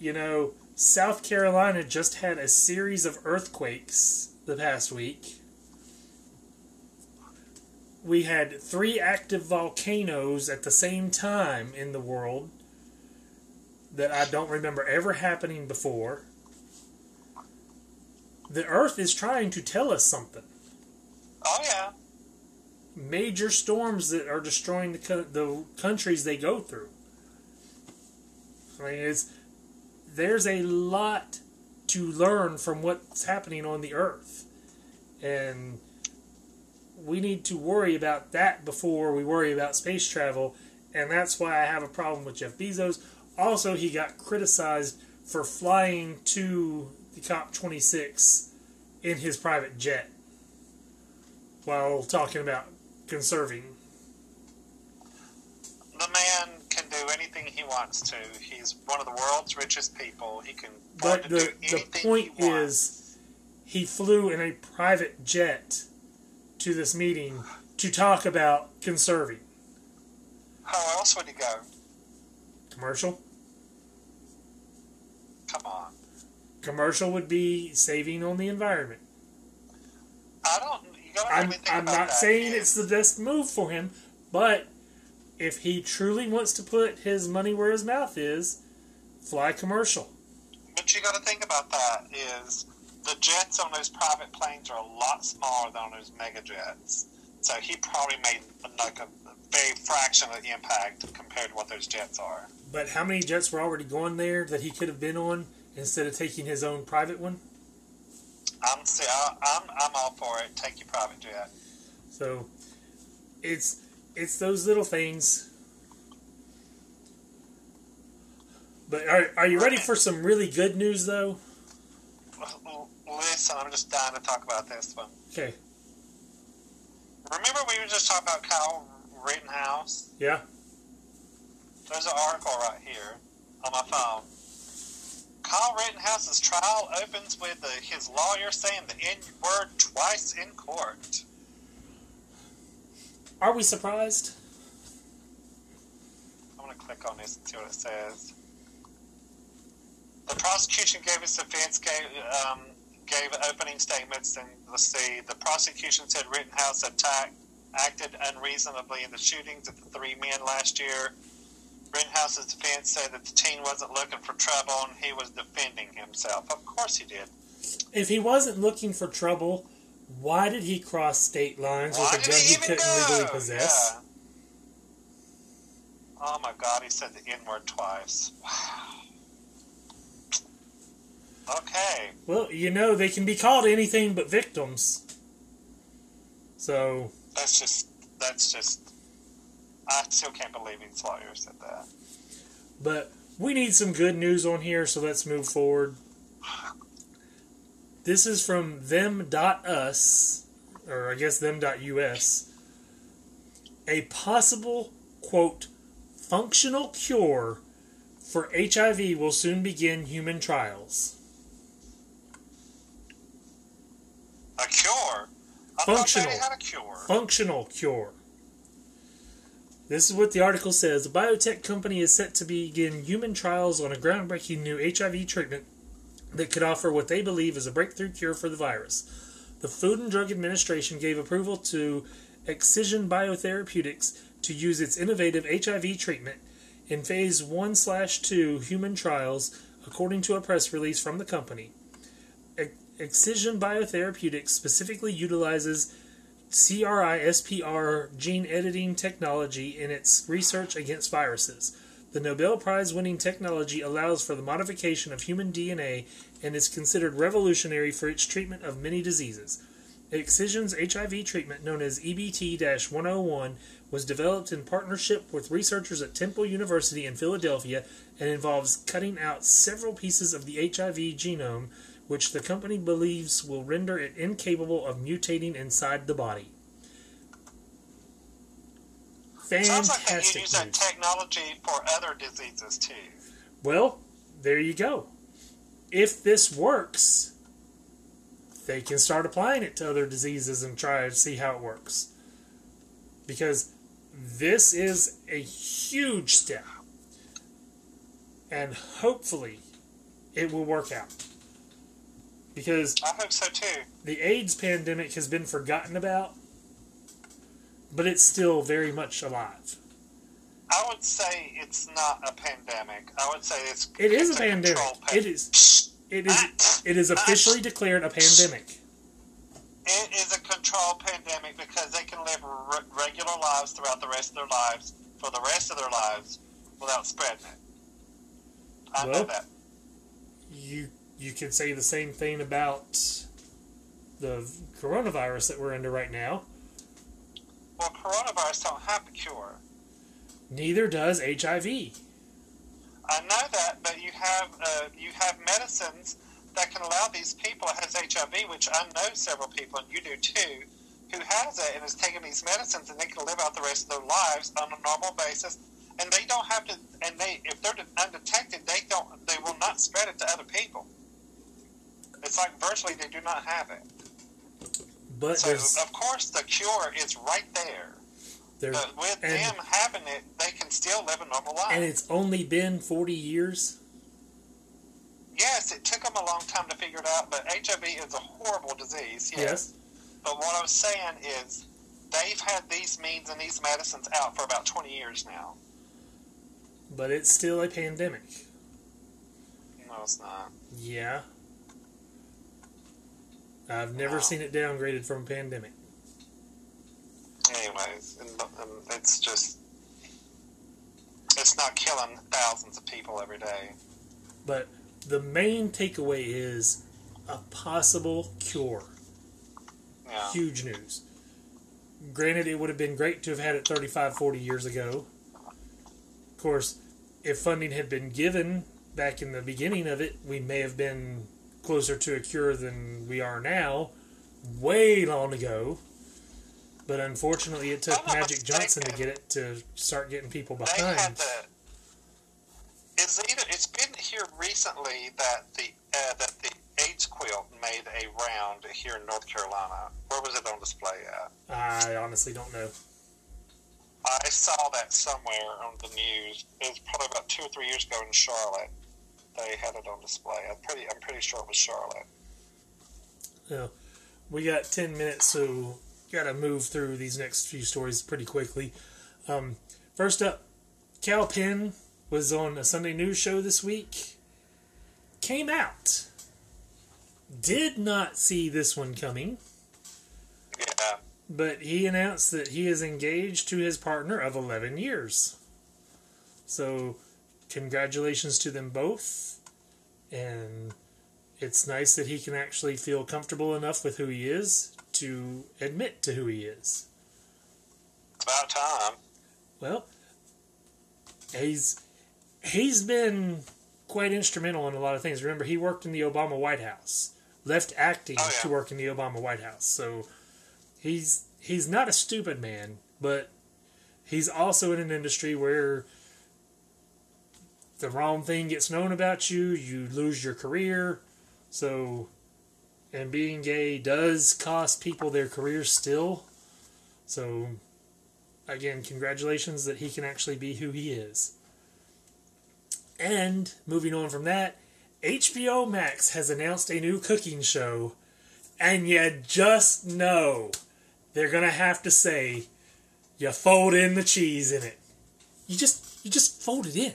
you know, South Carolina just had a series of earthquakes the past week. We had three active volcanoes at the same time in the world that I don't remember ever happening before. The Earth is trying to tell us something. Oh, yeah. Major storms that are destroying the co- the countries they go through. I mean, it's, there's a lot to learn from what's happening on the Earth. And we need to worry about that before we worry about space travel. And that's why I have a problem with Jeff Bezos. Also, he got criticized for flying to the COP twenty-six in his private jet while talking about conserving. The man can do anything he wants to. He's one of the world's richest people. He can afford to do anything he wants. But the point is, he flew in a private jet to this meeting to talk about conserving. How else would he go? Commercial? Come on. Commercial would be saving on the environment. I don't... You don't I'm, think I'm about not that, saying yeah. It's the best move for him, but... If he truly wants to put his money where his mouth is, fly commercial. But you got to think about that is the jets on those private planes are a lot smaller than on those mega jets. So he probably made like a very fraction of the impact compared to what those jets are. But how many jets were already going there that he could have been on instead of taking his own private one? I'm I'm I'm all for it. Take your private jet. So it's. It's those little things. But are are you ready for some really good news, though? Listen, I'm just dying to talk about this one. Okay. Remember we were just talking about Kyle Rittenhouse? Yeah. There's an article right here on my phone. Kyle Rittenhouse's trial opens with uh, his lawyer saying the N-word twice in court. Are we surprised? I'm going to click on this and see what it says. The prosecution gave its defense, gave, um, gave opening statements, and let's see, the prosecution said Rittenhouse attacked, acted unreasonably in the shootings of the three men last year. Rittenhouse's defense said that the teen wasn't looking for trouble and he was defending himself. Of course he did. If he wasn't looking for trouble, why did he cross state lines why with a gun he, he couldn't go? legally possess? Yeah. Oh my God, he said the N-word twice. Wow. Okay. Well, you know, they can be called anything but victims. So... That's just... That's just... I still can't believe these lawyers said that. But we need some good news on here, so let's move forward. This is from them dot us, or I guess them dot U S. A possible, quote, functional cure for H I V will soon begin human trials. A cure? I functional. Thought they had a cure. Functional cure. This is what the article says. The biotech company is set to begin human trials on a groundbreaking new H I V treatment that could offer what they believe is a breakthrough cure for the virus. The Food and Drug Administration gave approval to Excision Biotherapeutics to use its innovative H I V treatment in phase one slash two human trials, according to a press release from the company. Excision Biotherapeutics specifically utilizes C R I S P R gene editing technology in its research against viruses. The Nobel Prize-winning technology allows for the modification of human D N A and is considered revolutionary for its treatment of many diseases. Excision's H I V treatment, known as E B T one oh one, was developed in partnership with researchers at Temple University in Philadelphia and involves cutting out several pieces of the H I V genome, which the company believes will render it incapable of mutating inside the body. Fantastic. Sounds like they could use that technology for other diseases too. Well, there you go. If this works, they can start applying it to other diseases and try to see how it works. Because this is a huge step. And hopefully it will work out. Because I hope so too. The AIDS pandemic has been forgotten about, but it's still very much alive. I would say it's not a pandemic. I would say it's it is a pandemic. It is it is it is officially declared a pandemic. It is a controlled pandemic because they can live re- regular lives throughout the rest of their lives for the rest of their lives without spreading it. I well, know that. You. You could say the same thing about the coronavirus that we're under right now. Well, coronavirus don't have a cure. Neither does H I V. I know that, but you have uh, you have medicines that can allow these people who has H I V, which I know several people, and you do too, who has it and is taking these medicines, and they can live out the rest of their lives on a normal basis. And they don't have to. And they, if they're undetected, they don't. They will not spread it to other people. It's like virtually they do not have it. But so, of course, the cure is right there. But with and, them having it, they can still live a normal life. And it's only been forty years? Yes, it took them a long time to figure it out, but H I V is a horrible disease, yes. yes. But what I'm saying is they've had these means and these medicines out for about twenty years now. But it's still a pandemic. No, it's not. Yeah. I've never no. seen it downgraded from a pandemic. Anyways, it's just... It's not killing thousands of people every day. But the main takeaway is a possible cure. Yeah. Huge news. Granted, it would have been great to have had it thirty-five, forty years ago. Of course, if funding had been given back in the beginning of it, we may have been closer to a cure than we are now, way long ago. But unfortunately, it took Magic Johnson to get it to start getting people behind. They had the, It's even it's been here recently that the uh, that the AIDS quilt made a round here in North Carolina. Where was it on display at? I honestly don't know. I saw that somewhere on the news. It was probably about two or three years ago in Charlotte. They had it on display. I'm pretty I'm pretty sure it was Charlotte. Yeah, we got ten minutes, so gotta move through these next few stories pretty quickly. Um, first up, Cal Penn was on a Sunday news show this week. Came out. Did not see this one coming. Yeah. But he announced that he is engaged to his partner of eleven years. So, congratulations to them both. And it's nice that he can actually feel comfortable enough with who he is to admit to who he is. It's about time. Well, he's... He's been quite instrumental in a lot of things. Remember, he worked in the Obama White House. Left acting oh, yeah. to work in the Obama White House. So, he's he's not a stupid man, but he's also in an industry where the wrong thing gets known about you, you lose your career. So, and being gay does cost people their careers still. So, again, congratulations that he can actually be who he is. And, moving on from that, H B O Max has announced a new cooking show, and you just know they're going to have to say, you fold in the cheese in it. You just you just fold it in.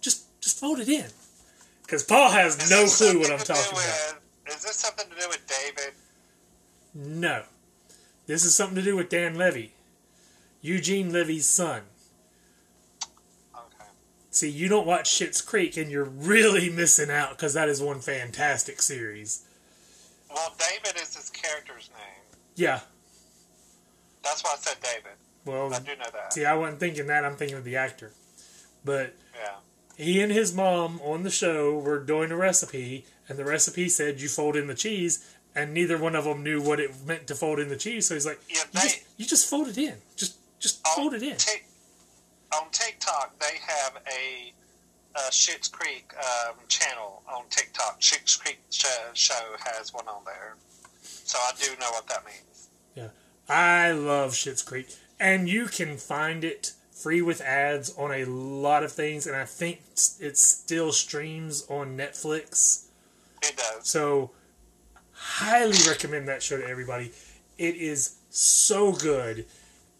Just just fold it in. Because Paul has no clue what I'm talking about. Is this something to do with David? No. This is something to do with Dan Levy. Eugene Levy's son. See, you don't watch Schitt's Creek, and you're really missing out, because that is one fantastic series. Well, David is his character's name. Yeah. That's why I said David. Well, I do know that. See, I wasn't thinking that. I'm thinking of the actor. But yeah. He and his mom on the show were doing a recipe, and the recipe said you fold in the cheese, and neither one of them knew what it meant to fold in the cheese, so he's like, yeah, they, you, just, you just fold it in. Just, just oh, fold it in. T- On TikTok, they have a, a Schitt's Creek um, channel on TikTok. Schitt's Creek show, show has one on there. So I do know what that means. Yeah. I love Schitt's Creek. And you can find it free with ads on a lot of things. And I think it still streams on Netflix. It does. So, highly recommend that show to everybody. It is so good.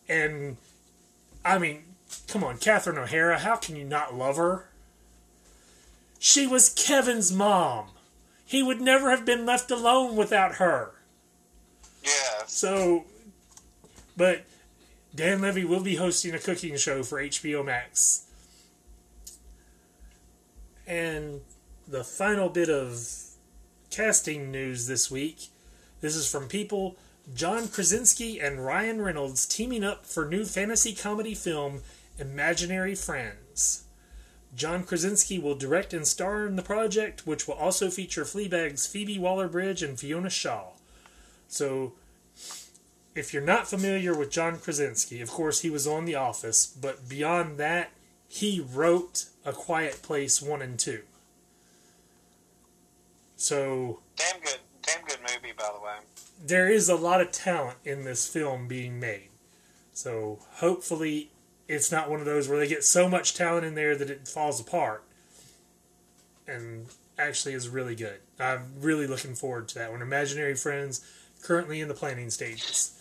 And, I mean... Come on, Catherine O'Hara, how can you not love her? She was Kevin's mom. He would never have been left alone without her. Yeah. So, but Dan Levy will be hosting a cooking show for H B O Max. And the final bit of casting news this week, this is from People. John Krasinski and Ryan Reynolds teaming up for new fantasy comedy film Imaginary Friends. John Krasinski will direct and star in the project, which will also feature Fleabag's Phoebe Waller-Bridge and Fiona Shaw. So, if you're not familiar with John Krasinski, of course he was on The Office, but beyond that, he wrote A Quiet Place one and two. So... Damn good. Damn good movie, by the way. There is a lot of talent in this film being made. So, hopefully, it's not one of those where they get so much talent in there that it falls apart. And actually is really good. I'm really looking forward to that one. Imaginary Friends, currently in the planning stages.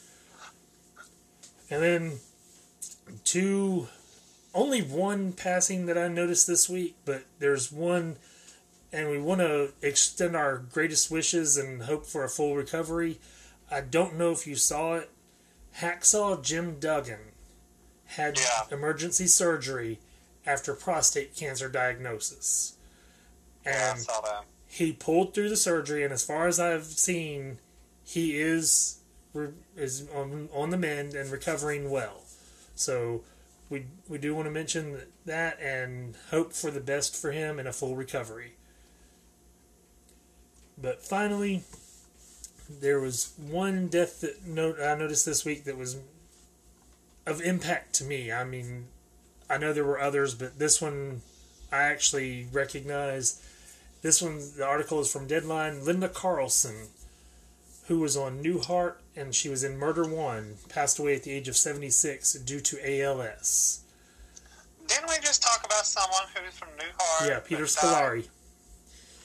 And then, two... Only one passing that I noticed this week, but there's one... And we want to extend our greatest wishes and hope for a full recovery. I don't know if you saw it. Hacksaw Jim Duggan had yeah. emergency surgery after prostate cancer diagnosis. And yeah, I saw that. He pulled through the surgery, and as far as I've seen, he is is on, on the mend and recovering well. So we we do want to mention that and hope for the best for him and a full recovery. But finally, there was one death that no- I noticed this week that was of impact to me. I mean, I know there were others, but this one I actually recognize. This one, the article is from Deadline. Linda Carlson, who was on Newhart, and she was in Murder One, passed away at the age of seventy-six due to A L S. Didn't we just talk about someone who's from Newhart? Yeah, Peter Scolari.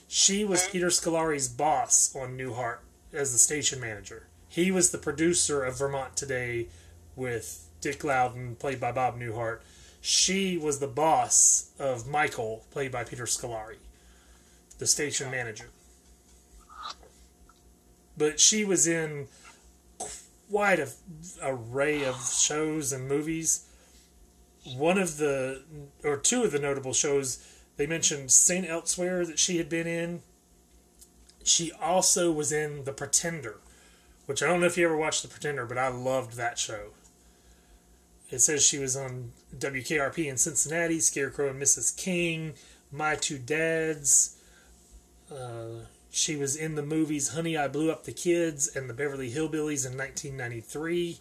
She was Peter Scolari's boss on Newhart as the station manager. He was the producer of Vermont Today with Dick Loudon, played by Bob Newhart. She was the boss of Michael, played by Peter Scolari, the station manager. But she was in quite an array of shows and movies. One of the, or two of the notable shows, they mentioned Saint Elsewhere that she had been in. She also was in The Pretender, which I don't know if you ever watched The Pretender, but I loved that show. It says she was on W K R P in Cincinnati, Scarecrow and Missus King, My Two Dads. Uh, she was in the movies Honey, I Blew Up the Kids and The Beverly Hillbillies in nineteen ninety-three.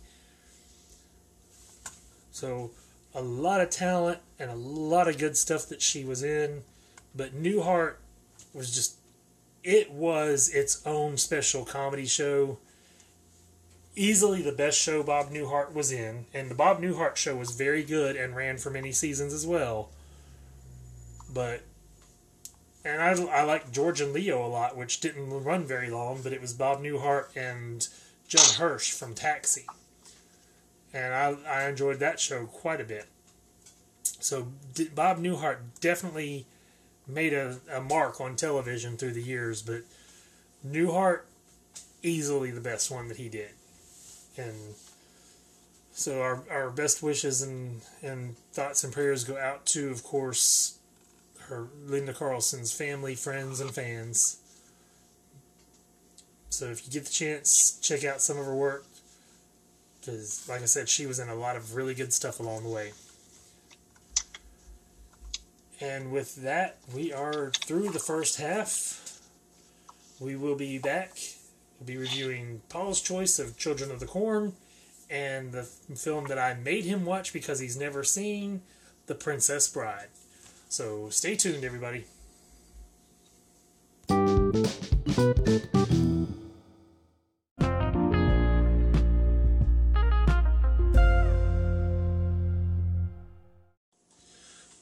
So a lot of talent and a lot of good stuff that she was in. But Newhart was just, it was its own special comedy show. Easily the best show Bob Newhart was in. And the Bob Newhart show was very good and ran for many seasons as well. But, and I, I like George and Leo a lot, which didn't run very long, but it was Bob Newhart and Judd Hirsch from Taxi. And I, I enjoyed that show quite a bit. So Bob Newhart definitely made a, a mark on television through the years, but Newhart, easily the best one that he did. And so our, our best wishes and, and thoughts and prayers go out to, of course, her, Linda Carlson's family, friends, and fans. So if you get the chance, check out some of her work. Because, like I said, she was in a lot of really good stuff along the way. And with that, we are through the first half. We will be back. We'll be reviewing Paul's choice of Children of the Corn and the film that I made him watch because he's never seen, The Princess Bride. So stay tuned, everybody.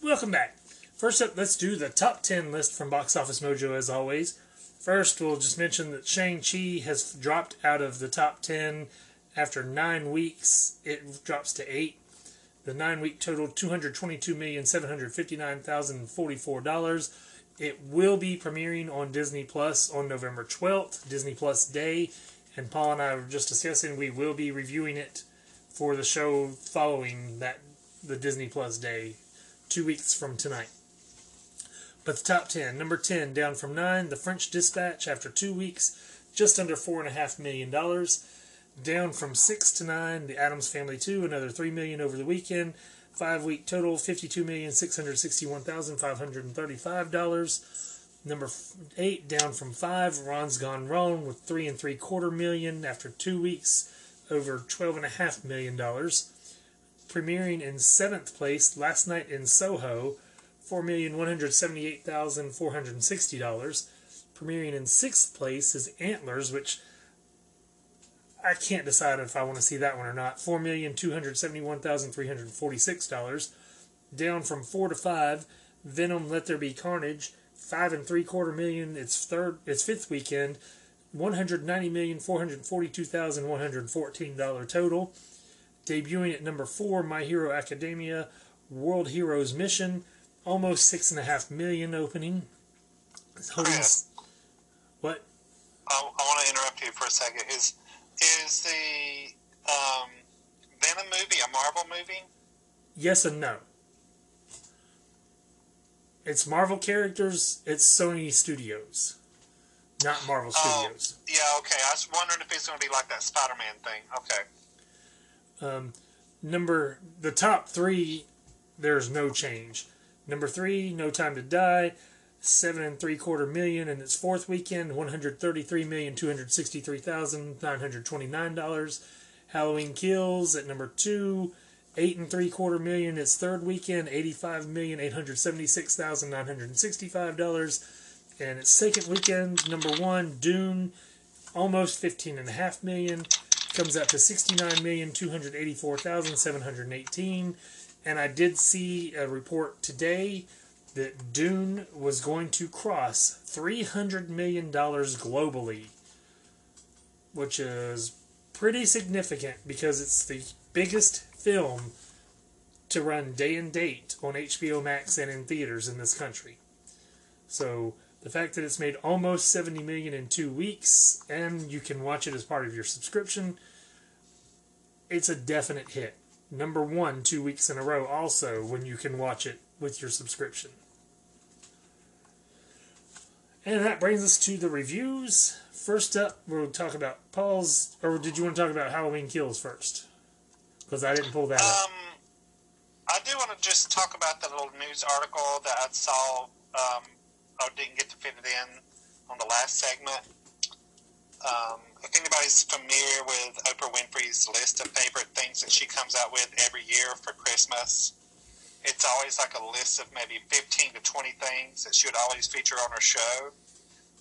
Welcome back. First up, let's do the top ten list from Box Office Mojo as always. First, we'll just mention that Shang-Chi has dropped out of the top ten. After nine weeks, it drops to eight. The nine-week total, two hundred twenty-two million, seven hundred fifty-nine thousand forty-four dollars. It will be premiering on Disney Plus on November twelfth, Disney Plus Day. And Paul and I were just discussing, we will be reviewing it for the show following that, the Disney Plus Day, two weeks from tonight. But the top ten. Number ten, down from nine, The French Dispatch, after two weeks, just under four point five million dollars. Down from six to nine, The Addams Family two, another three million dollars over the weekend. Five-week total, fifty-two million, six hundred sixty-one thousand, five hundred thirty-five dollars. Number eight, down from five, Ron's Gone Wrong, with three and three quarter million dollars after two weeks, over twelve point five million dollars. Premiering in seventh place, Last Night in Soho, four million, one hundred seventy-eight thousand, four hundred sixty dollars. Premiering in sixth place is Antlers, which I can't decide if I want to see that one or not. four million, two hundred seventy-one thousand, three hundred forty-six dollars. Down from four to five, Venom, Let There Be Carnage, five and three quarter million. It's third, it's fifth weekend, one hundred ninety million, four hundred forty-two thousand, one hundred fourteen dollars total. Debuting at number four, My Hero Academia, World Heroes Mission, almost six and a half million opening. Holding yeah. s- what? I, I want to interrupt you for a second. Is Is the um, Venom movie a Marvel movie? Yes and no. It's Marvel characters. It's Sony Studios, not Marvel oh, Studios. Yeah, okay. I was wondering if it's going to be like that Spider-Man thing. Okay. Um, number the top three. There's no change. Number three, No Time to Die, seven and three quarter million in its fourth weekend, one hundred thirty-three million two hundred sixty-three thousand nine hundred twenty-nine dollars. Halloween Kills at number two, Eight and three quarter million is third weekend, eighty-five million eight hundred seventy-six thousand nine hundred sixty-five dollars, and its second weekend, number one, Dune, almost fifteen and a half million, comes out to sixty-nine million two hundred eighty-four thousand seven hundred eighteen. And I did see a report today that Dune was going to cross three hundred million dollars globally, which is pretty significant because it's the biggest film to run day and date on H B O Max and in theaters in this country. So the fact that it's made almost seventy million in two weeks and you can watch it as part of your subscription, it's a definite hit. Number one, two weeks in a row also when you can watch it with your subscription. And that brings us to the reviews. First up, we'll talk about Paul's, or did you want to talk about Halloween Kills first? Because I didn't pull that up. Um, I do want to just talk about the little news article that I saw. Um, I didn't get to fit it in on the last segment. Um, if anybody's familiar with Oprah Winfrey's list of favorite things that she comes out with every year for Christmas, it's always like a list of maybe fifteen to twenty things that she would always feature on her show.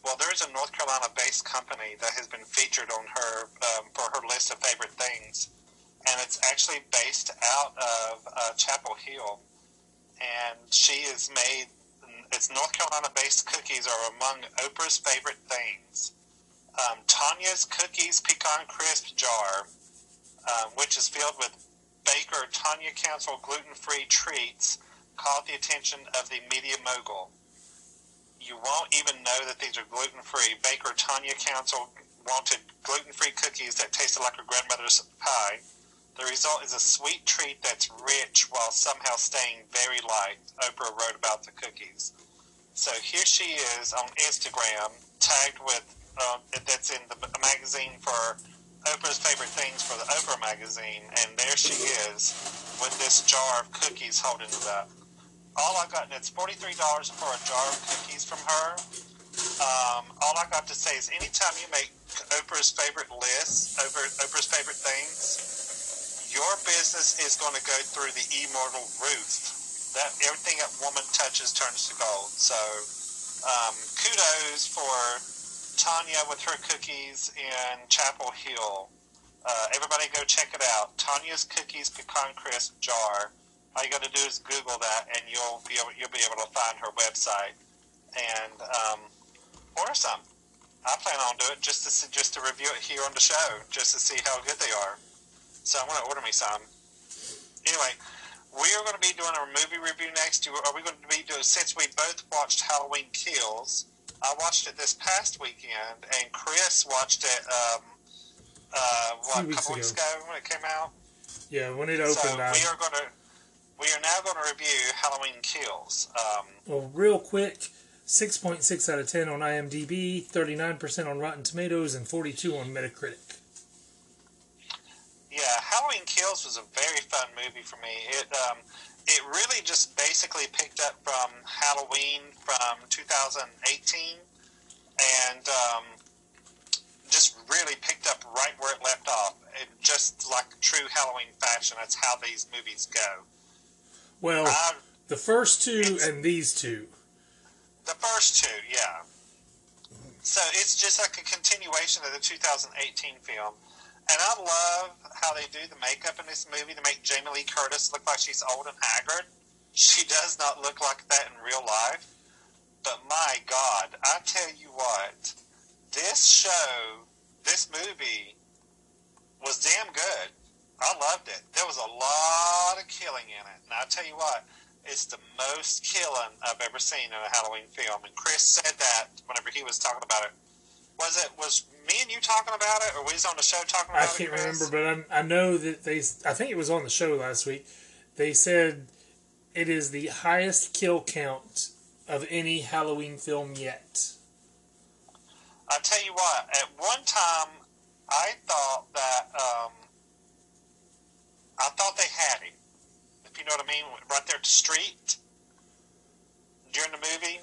Well, there's a North Carolina-based company that has been featured on her um, for her list of favorite things. And it's actually based out of uh, Chapel Hill. And she has made, it's North Carolina-based cookies are among Oprah's favorite things. Um, Tanya's Cookies Pecan Crisp Jar, um, which is filled with baker Tanya Council gluten-free treats, caught the attention of the media mogul. You won't even know that these are gluten-free. Baker Tanya Council wanted gluten-free cookies that tasted like her grandmother's pie. The result is a sweet treat that's rich while somehow staying very light. Oprah wrote about the cookies. So here she is on Instagram, tagged with, uh, that's in the magazine for Oprah's favorite things for the Oprah magazine. And there she is with this jar of cookies holding it up. All I've gotten is forty-three dollars for a jar of cookies from her. Um, all I got to say is anytime you make Oprah's favorite lists, Oprah's favorite things, your business is going to go through the immortal roof. That everything that woman touches turns to gold. So um, kudos for Tanya with her cookies in Chapel Hill. Uh, everybody go check it out. Tanya's Cookies Pecan Crisp Jar. All you got to do is Google that, and you'll be able, you'll be able to find her website and um, order some. I plan on doing it just to just to review it here on the show, just to see how good they are. So I'm going to order me some. Anyway, we are going to be doing a movie review next. Are we going to be doing, since we both watched Halloween Kills, I watched it this past weekend, and Chris watched it um, uh, what, a couple weeks ago. weeks ago when it came out. Yeah, when it opened. So we I... are going to, we are now going to review Halloween Kills. Um, well, real quick, six point six out of ten on IMDb, thirty-nine percent on Rotten Tomatoes, and forty-two on Metacritic. Yeah, Halloween Kills was a very fun movie for me. It um, it really just basically picked up from Halloween from two thousand eighteen, and um, just really picked up right where it left off. It just like true Halloween fashion. That's how these movies go. Well, uh, the first two and these two. The first two, yeah. So it's just like a continuation of the two thousand eighteen film. And I love how they do the makeup in this movie to make Jamie Lee Curtis look like she's old and haggard. She does not look like that in real life. But my God, I tell you what, this show, this movie was damn good. I loved it. There was a lot of killing in it. And I tell you what, it's the most killing I've ever seen in a Halloween film. And Chris said that whenever he was talking about it. Was it was me and you talking about it, or we was on the show talking about it? I can't remember, but I'm, I know that they. I think it was on the show last week. They said it is the highest kill count of any Halloween film yet. I tell you what. At one time, I thought that um, I thought they had him. If you know what I mean, right there at the street during the movie,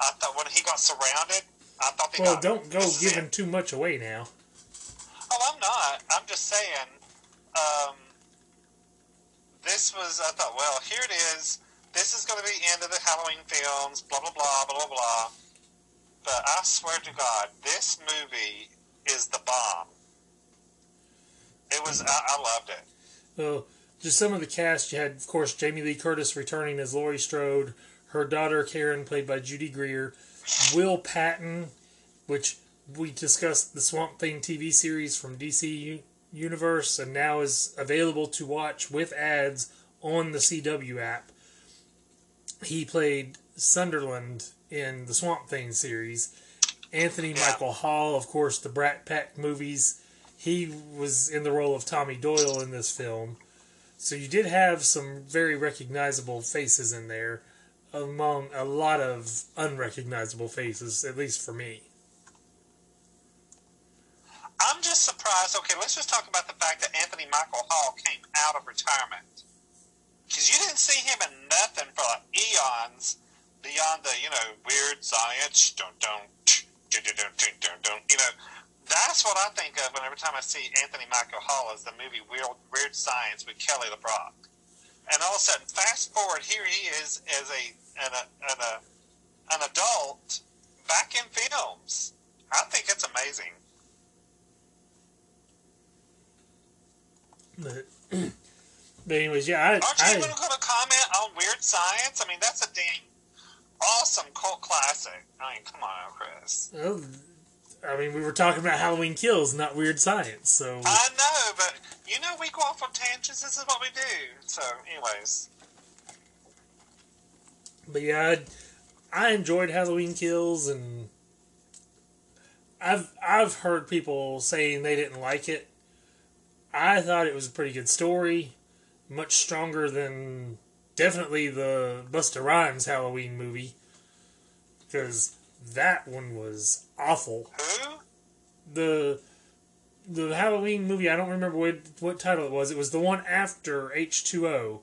I thought when he got surrounded. I thought they well, got, don't go giving too much away now. Oh, I'm not. I'm just saying um, this was, I thought, well, here it is. This is going to be the end of the Halloween films, blah, blah, blah, blah, blah. But I swear to God, this movie is the bomb. It was, I, I loved it. Well, just some of the cast, you had, of course, Jamie Lee Curtis returning as Laurie Strode, her daughter Karen, played by Judy Greer, Will Patton, which we discussed the Swamp Thing T V series from D C Universe, and now is available to watch with ads on the C W app. He played Sunderland in the Swamp Thing series. Anthony yeah. Michael Hall, of course, the Brat Pack movies. He was in the role of Tommy Doyle in this film. So you did have some very recognizable faces in there, among a lot of unrecognizable faces, at least for me. I'm just surprised. Okay, let's just talk about the fact that Anthony Michael Hall came out of retirement. Because you didn't see him in nothing for like eons beyond the, you know, weird science. Don't, don't, don't, don't, don't, don't. You know, that's what I think of whenever time I see Anthony Michael Hall is the movie Weird, Weird Science with Kelly LeBrock. And all of a sudden, fast forward, here he is as a an, a, an, a, an adult back in films. I think it's amazing. But, but anyways, yeah. I, Aren't you I, even going to comment on Weird Science? I mean, that's a dang awesome cult classic. I mean, come on, Chris. Well, I mean, we were talking about Halloween Kills, not Weird Science. So I know, but you know, we go off on tangents. This is what we do. So, anyways. But yeah, I, I enjoyed Halloween Kills, and I've I've heard people saying they didn't like it. I thought it was a pretty good story, much stronger than definitely the Busta Rhymes Halloween movie, because that one was awful. Who? The the Halloween movie, I don't remember what, what title it was. It was the one after H two O,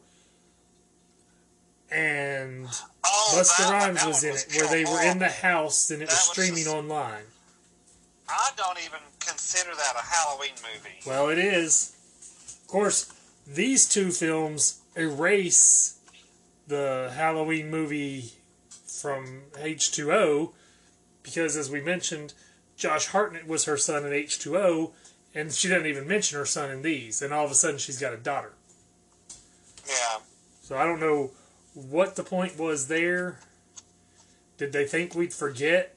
and oh, Busta Rhymes was in was it, where they were in the house and it was streaming was just... online. I don't even consider that a Halloween movie. Well, it is. Of course, these two films erase the Halloween movie from H two O because, as we mentioned, Josh Hartnett was her son in H two O, and she doesn't even mention her son in these, and all of a sudden she's got a daughter. Yeah. So I don't know what the point was there. Did they think we'd forget?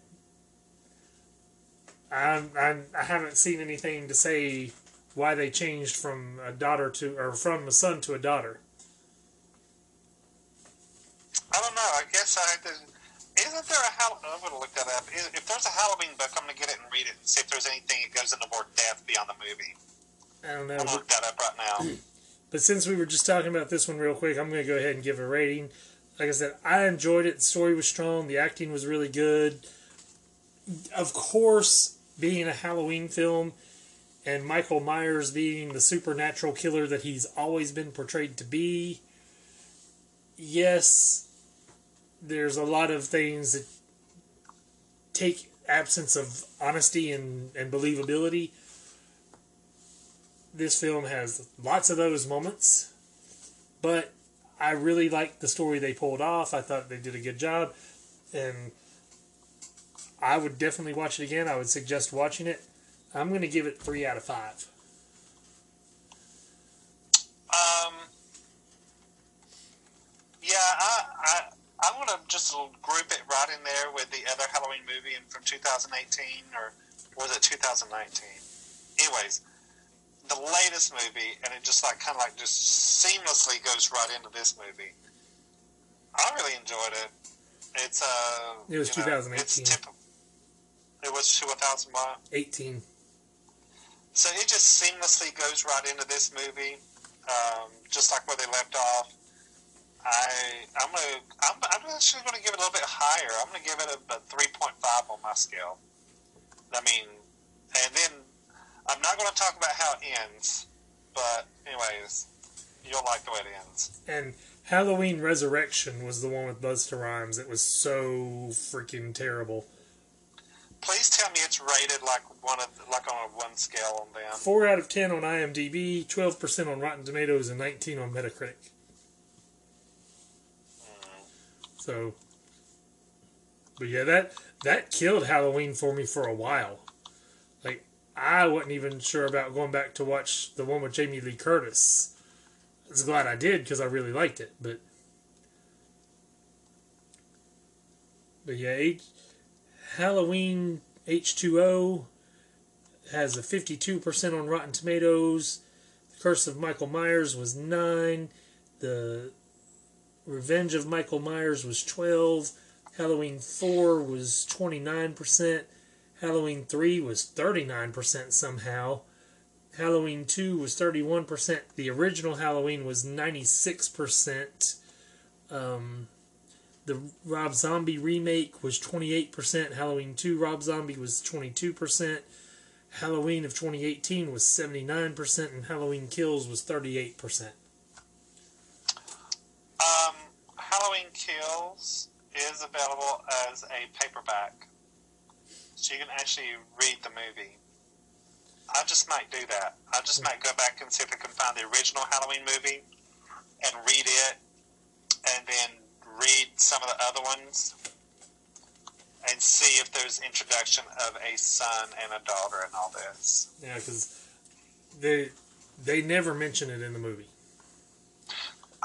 I'm, I'm, I haven't seen anything to say why they changed from a daughter to, or from a son to a daughter. I don't know. I guess I did. Isn't there a Halloween? I'm going to look that up. If there's a Halloween book, I'm going to get it and read it and see if there's anything that goes into more depth beyond the movie. I don't know. I'm going to look that up right now. But since we were just talking about this one real quick, I'm going to go ahead and give a rating. Like I said, I enjoyed it. The story was strong. The acting was really good. Of course, being a Halloween film and Michael Myers being the supernatural killer that he's always been portrayed to be, yes, there's a lot of things that take absence of honesty and, and believability. This film has lots of those moments, but I really liked the story they pulled off. I thought they did a good job, and I would definitely watch it again. I would suggest watching it. I'm going to give it three out of five. Um. Yeah, I, I, I'm going to just group it right in there with the other Halloween movie from two thousand eighteen, or was it two thousand nineteen? Anyways, the latest movie, and it just like kind of like just seamlessly goes right into this movie. I really enjoyed it. It's uh. It was two thousand eighteen. Know, it's typical. It was two thousand eighteen. So it just seamlessly goes right into this movie, um, just like where they left off. I I'm gonna I'm, I'm actually gonna give it a little bit higher. I'm gonna give it a, a three point five on my scale. I mean, and then I'm not gonna talk about how it ends, but anyways, you'll like the way it ends. And Halloween Resurrection was the one with Busta Rhymes. It was so freaking terrible. Please tell me it's rated like one of, like on a one scale on them. Four out of ten on IMDb, twelve percent on Rotten Tomatoes, and nineteen on Metacritic. So, but yeah, that that killed Halloween for me for a while. Like, I wasn't even sure about going back to watch the one with Jamie Lee Curtis. I was glad I did because I really liked it. But, but yeah, H- Halloween H two O has a fifty-two percent on Rotten Tomatoes. The Curse of Michael Myers was nine. The Revenge of Michael Myers was twelve. Halloween four was twenty-nine percent. Halloween three was thirty-nine percent somehow. Halloween two was thirty-one percent. The original Halloween was ninety-six percent. Um, the Rob Zombie remake was twenty-eight percent. Halloween two Rob Zombie was twenty-two percent. Halloween of twenty eighteen was seventy-nine percent. And Halloween Kills was thirty-eight percent. Um, Halloween Kills is available as a paperback, so you can actually read the movie. I just might do that. I just might go back and see if I can find the original Halloween movie and read it, and then read some of the other ones and see if there's introduction of a son and a daughter and all this. Yeah, because they, they never mention it in the movie.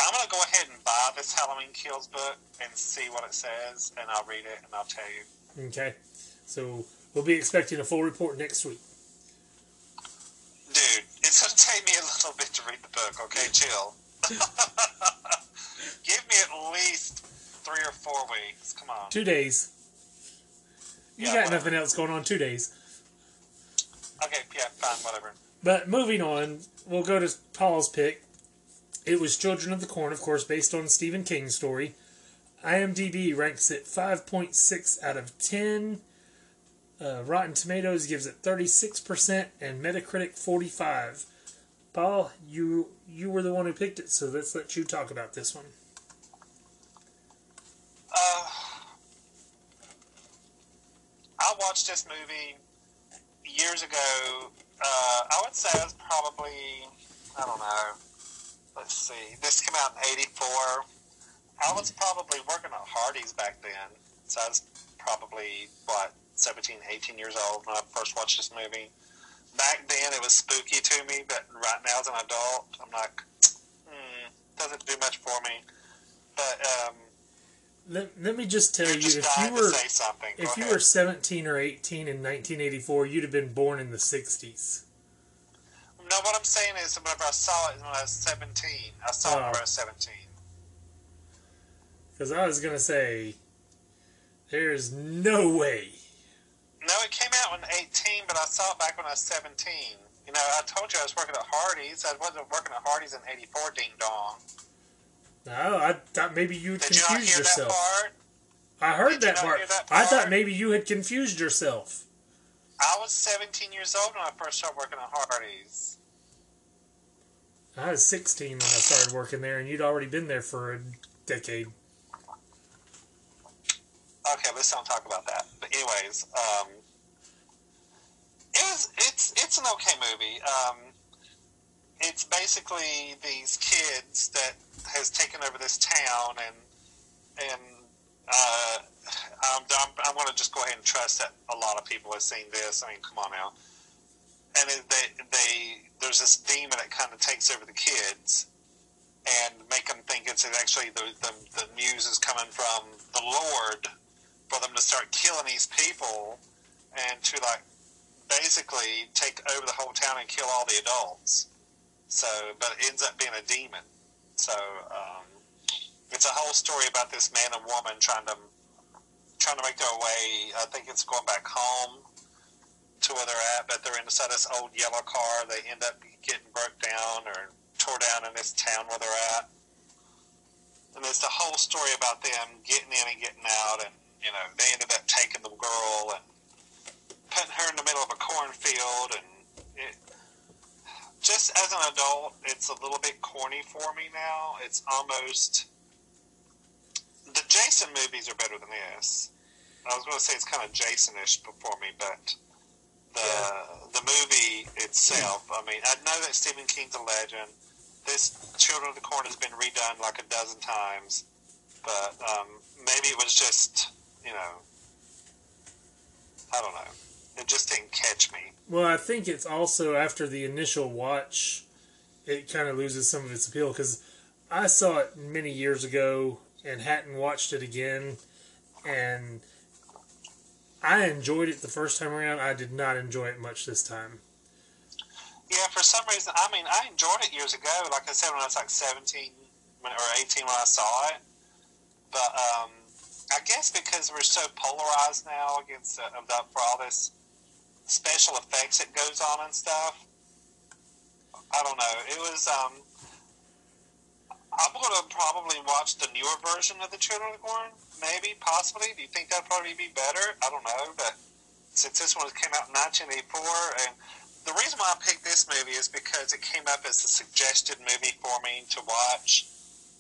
I'm going to go ahead and buy this Halloween Kills book and see what it says, and I'll read it and I'll tell you. Okay. So we'll be expecting a full report next week. Dude, it's going to take me a little bit to read the book, okay? Chill. Give me at least three or four weeks. Come on. Two days. You yeah, got whatever. Nothing else going on two days. Okay, yeah, fine, whatever. But moving on, we'll go to Paul's pick. It was Children of the Corn, of course, based on Stephen King's story. IMDb ranks it five point six out of ten. Uh, Rotten Tomatoes gives it thirty-six percent and Metacritic forty-five. Paul, you you were the one who picked it, so let's let you talk about this one. Uh, I watched this movie years ago. Uh, I would say it was probably, I don't know, let's see, this came out in eighty-four. I was probably working at Hardee's back then, so I was probably, what, seventeen, eighteen years old when I first watched this movie. Back then, it was spooky to me, but right now as an adult, I'm like, hmm, doesn't do much for me. But, um... Let, let me just tell you, just if you were if you were seventeen or eighteen in nineteen eighty-four, you'd have been born in the sixties. No, what I'm saying is whenever I saw it when I was seventeen. I saw oh. it when I was seventeen. Because I was going to say, there's no way. No, it came out when eighteen, but I saw it back when I was seventeen. You know, I told you I was working at Hardee's. I wasn't working at Hardee's in eighty-four, ding dong. No, I thought maybe you had Did confused you not hear yourself. That part? I heard Did that, you part. Hear that part. I thought maybe you had confused yourself. I was seventeen years old when I first started working at Hardee's. I was sixteen when I started working there, and you'd already been there for a decade. Okay, let's not talk about that. But anyways, um, it was it's it's an okay movie. Um, it's basically these kids that has taken over this town, and and uh, I'm I'm, I'm going to just go ahead and trust that a lot of people have seen this. I mean, come on now. And they they there's this demon that kind of takes over the kids and make them think it's actually the, the the news is coming from the Lord for them to start killing these people and to like basically take over the whole town and kill all the adults. So, but it ends up being a demon. So um, it's a whole story about this man and woman trying to trying to make their way. I think it's going back home to where they're at, but they're inside this old yellow car. They end up getting broke down or tore down in this town where they're at. And it's the whole story about them getting in and getting out, and, you know, they ended up taking the girl and putting her in the middle of a cornfield. And it, just as an adult, it's a little bit corny for me now. It's almost... The Jason movies are better than this. I was going to say it's kind of Jason-ish before me, but... The yeah. the movie itself, I mean, I know that Stephen King's a legend. This Children of the Corn has been redone like a dozen times. But um, maybe it was just, you know, I don't know. It just didn't catch me. Well, I think it's also after the initial watch, it kind of loses some of its appeal. Because I saw it many years ago and hadn't watched it again. And I enjoyed it the first time around. I did not enjoy it much this time. Yeah, for some reason, I mean, I enjoyed it years ago. Like I said, when I was like seventeen or eighteen when I saw it. But um, I guess because we're so polarized now against uh, for all this special effects that goes on and stuff, I don't know. It was, um, I'm going to probably watch the newer version of The Children of the Corn, maybe, possibly. Do you think that'd probably be better? I don't know, but since this one came out in nineteen eighty-four, and the reason why I picked this movie is because it came up as a suggested movie for me to watch.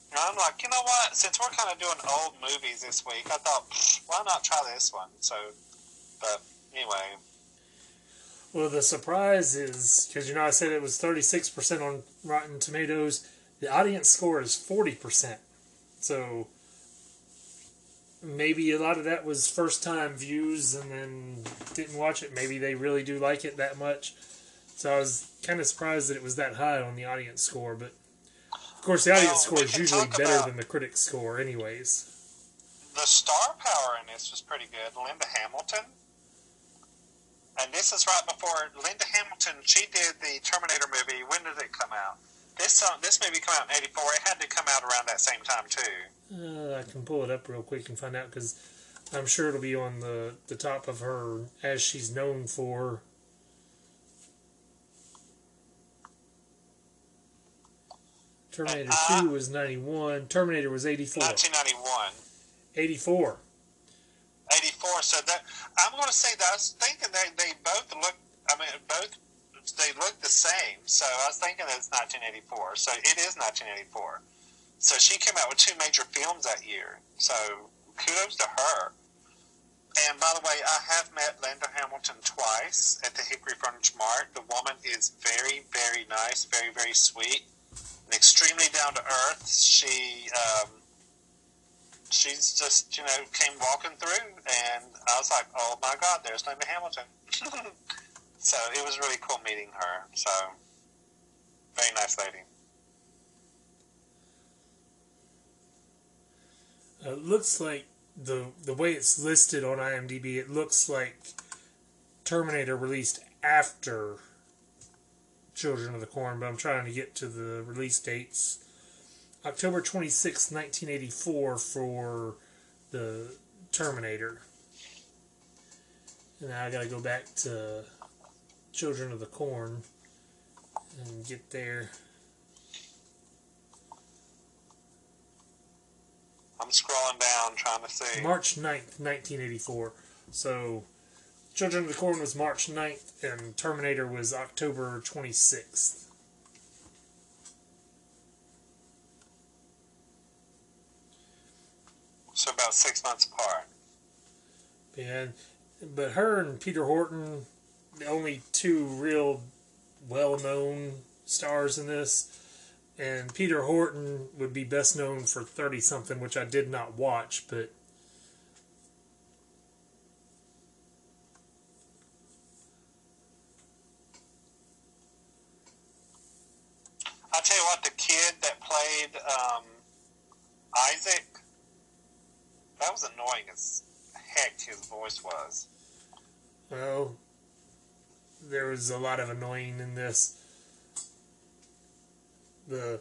And I'm like, you know what? Since we're kind of doing old movies this week, I thought, why not try this one? So, but anyway. Well, the surprise is, because, you know, I said it was thirty-six percent on Rotten Tomatoes. The audience score is forty percent. So, maybe a lot of that was first-time views and then didn't watch it. Maybe they really do like it that much. So I was kind of surprised that it was that high on the audience score, but... Of course, the audience well, score is usually better than the critic score anyways. The star power in this was pretty good. Linda Hamilton. And this is right before Linda Hamilton, she did the Terminator movie. When did it come out? This uh, this movie came out in eighty-four. It had to come out around that same time, too. Uh, I can pull it up real quick and find out, because I'm sure it'll be on the, the top of her, as she's known for. Terminator uh, two was ninety-one. Terminator was eighty-four. nineteen ninety-one. eighty-four. eighty-four. So that, I'm going to say that I was thinking that they both look. I mean, both they look the same. So I was thinking that it's nineteen eighty-four. So it is nineteen eighty-four. So she came out with two major films that year. So kudos to her. And by the way, I have met Linda Hamilton twice at the Hickory Furniture Mart. The woman is very, very nice. Very, very sweet. Extremely down to earth. She, um, she's just, you know, came walking through, and I was like, oh my God, there's Linda Hamilton. So it was really cool meeting her. So, very nice lady. It looks like the the way it's listed on IMDb, it looks like Terminator released after Children of the Corn, but I'm trying to get to the release dates. October twenty-sixth, nineteen eighty-four for the Terminator. And now I gotta go back to Children of the Corn and get there. I'm scrolling down trying to see. March ninth, nineteen eighty-four. So Children of the Corn was March ninth, and Terminator was October twenty-sixth. So about six months apart. And, but her and Peter Horton, the only two real well-known stars in this, and Peter Horton would be best known for thirty-something, which I did not watch, but... I'll tell you what, the kid that played um, Isaac, that was annoying as heck his voice was. Well, there was a lot of annoying in this. The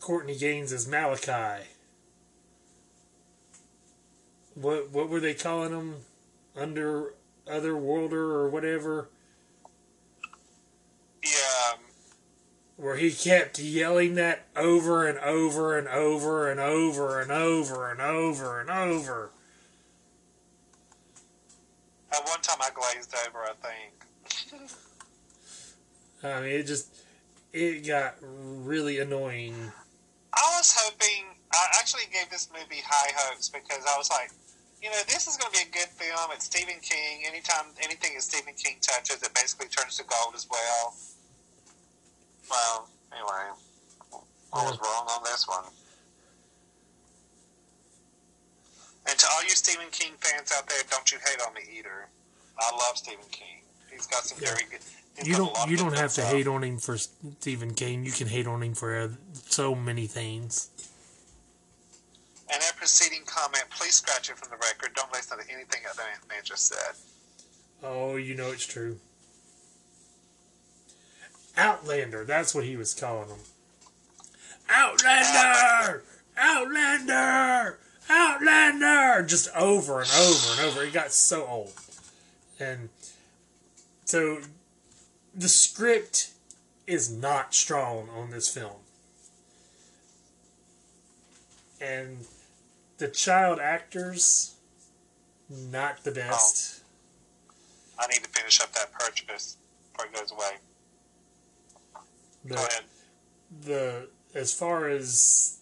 Courtney Gaines as Malachi. What what were they calling him? Under Otherworlder or whatever? Yeah. Where he kept yelling that over and over and over and over and over and over and over. At one time I glazed over, I think. I mean, it just, it got really annoying. I was hoping, I actually gave this movie high hopes because I was like, you know, this is going to be a good film. It's Stephen King. Anytime, anything that Stephen King touches, it basically turns to gold as well. Well, anyway, I was wrong on this one. And to all you Stephen King fans out there, don't you hate on me either. I love Stephen King. He's got some yeah. very good... You don't, you don't have to hate on him for Stephen King. You can hate on him for so many things. And that preceding comment, please scratch it from the record. Don't listen to anything other than man just said. Oh, you know it's true. Outlander. That's what he was calling him. Outlander! Outlander! Outlander! Just over and over and over. It got so old. And so the script is not strong on this film. And the child actors, not the best. Oh. I need to finish up that purchase before it goes away. But Go ahead. The, as far as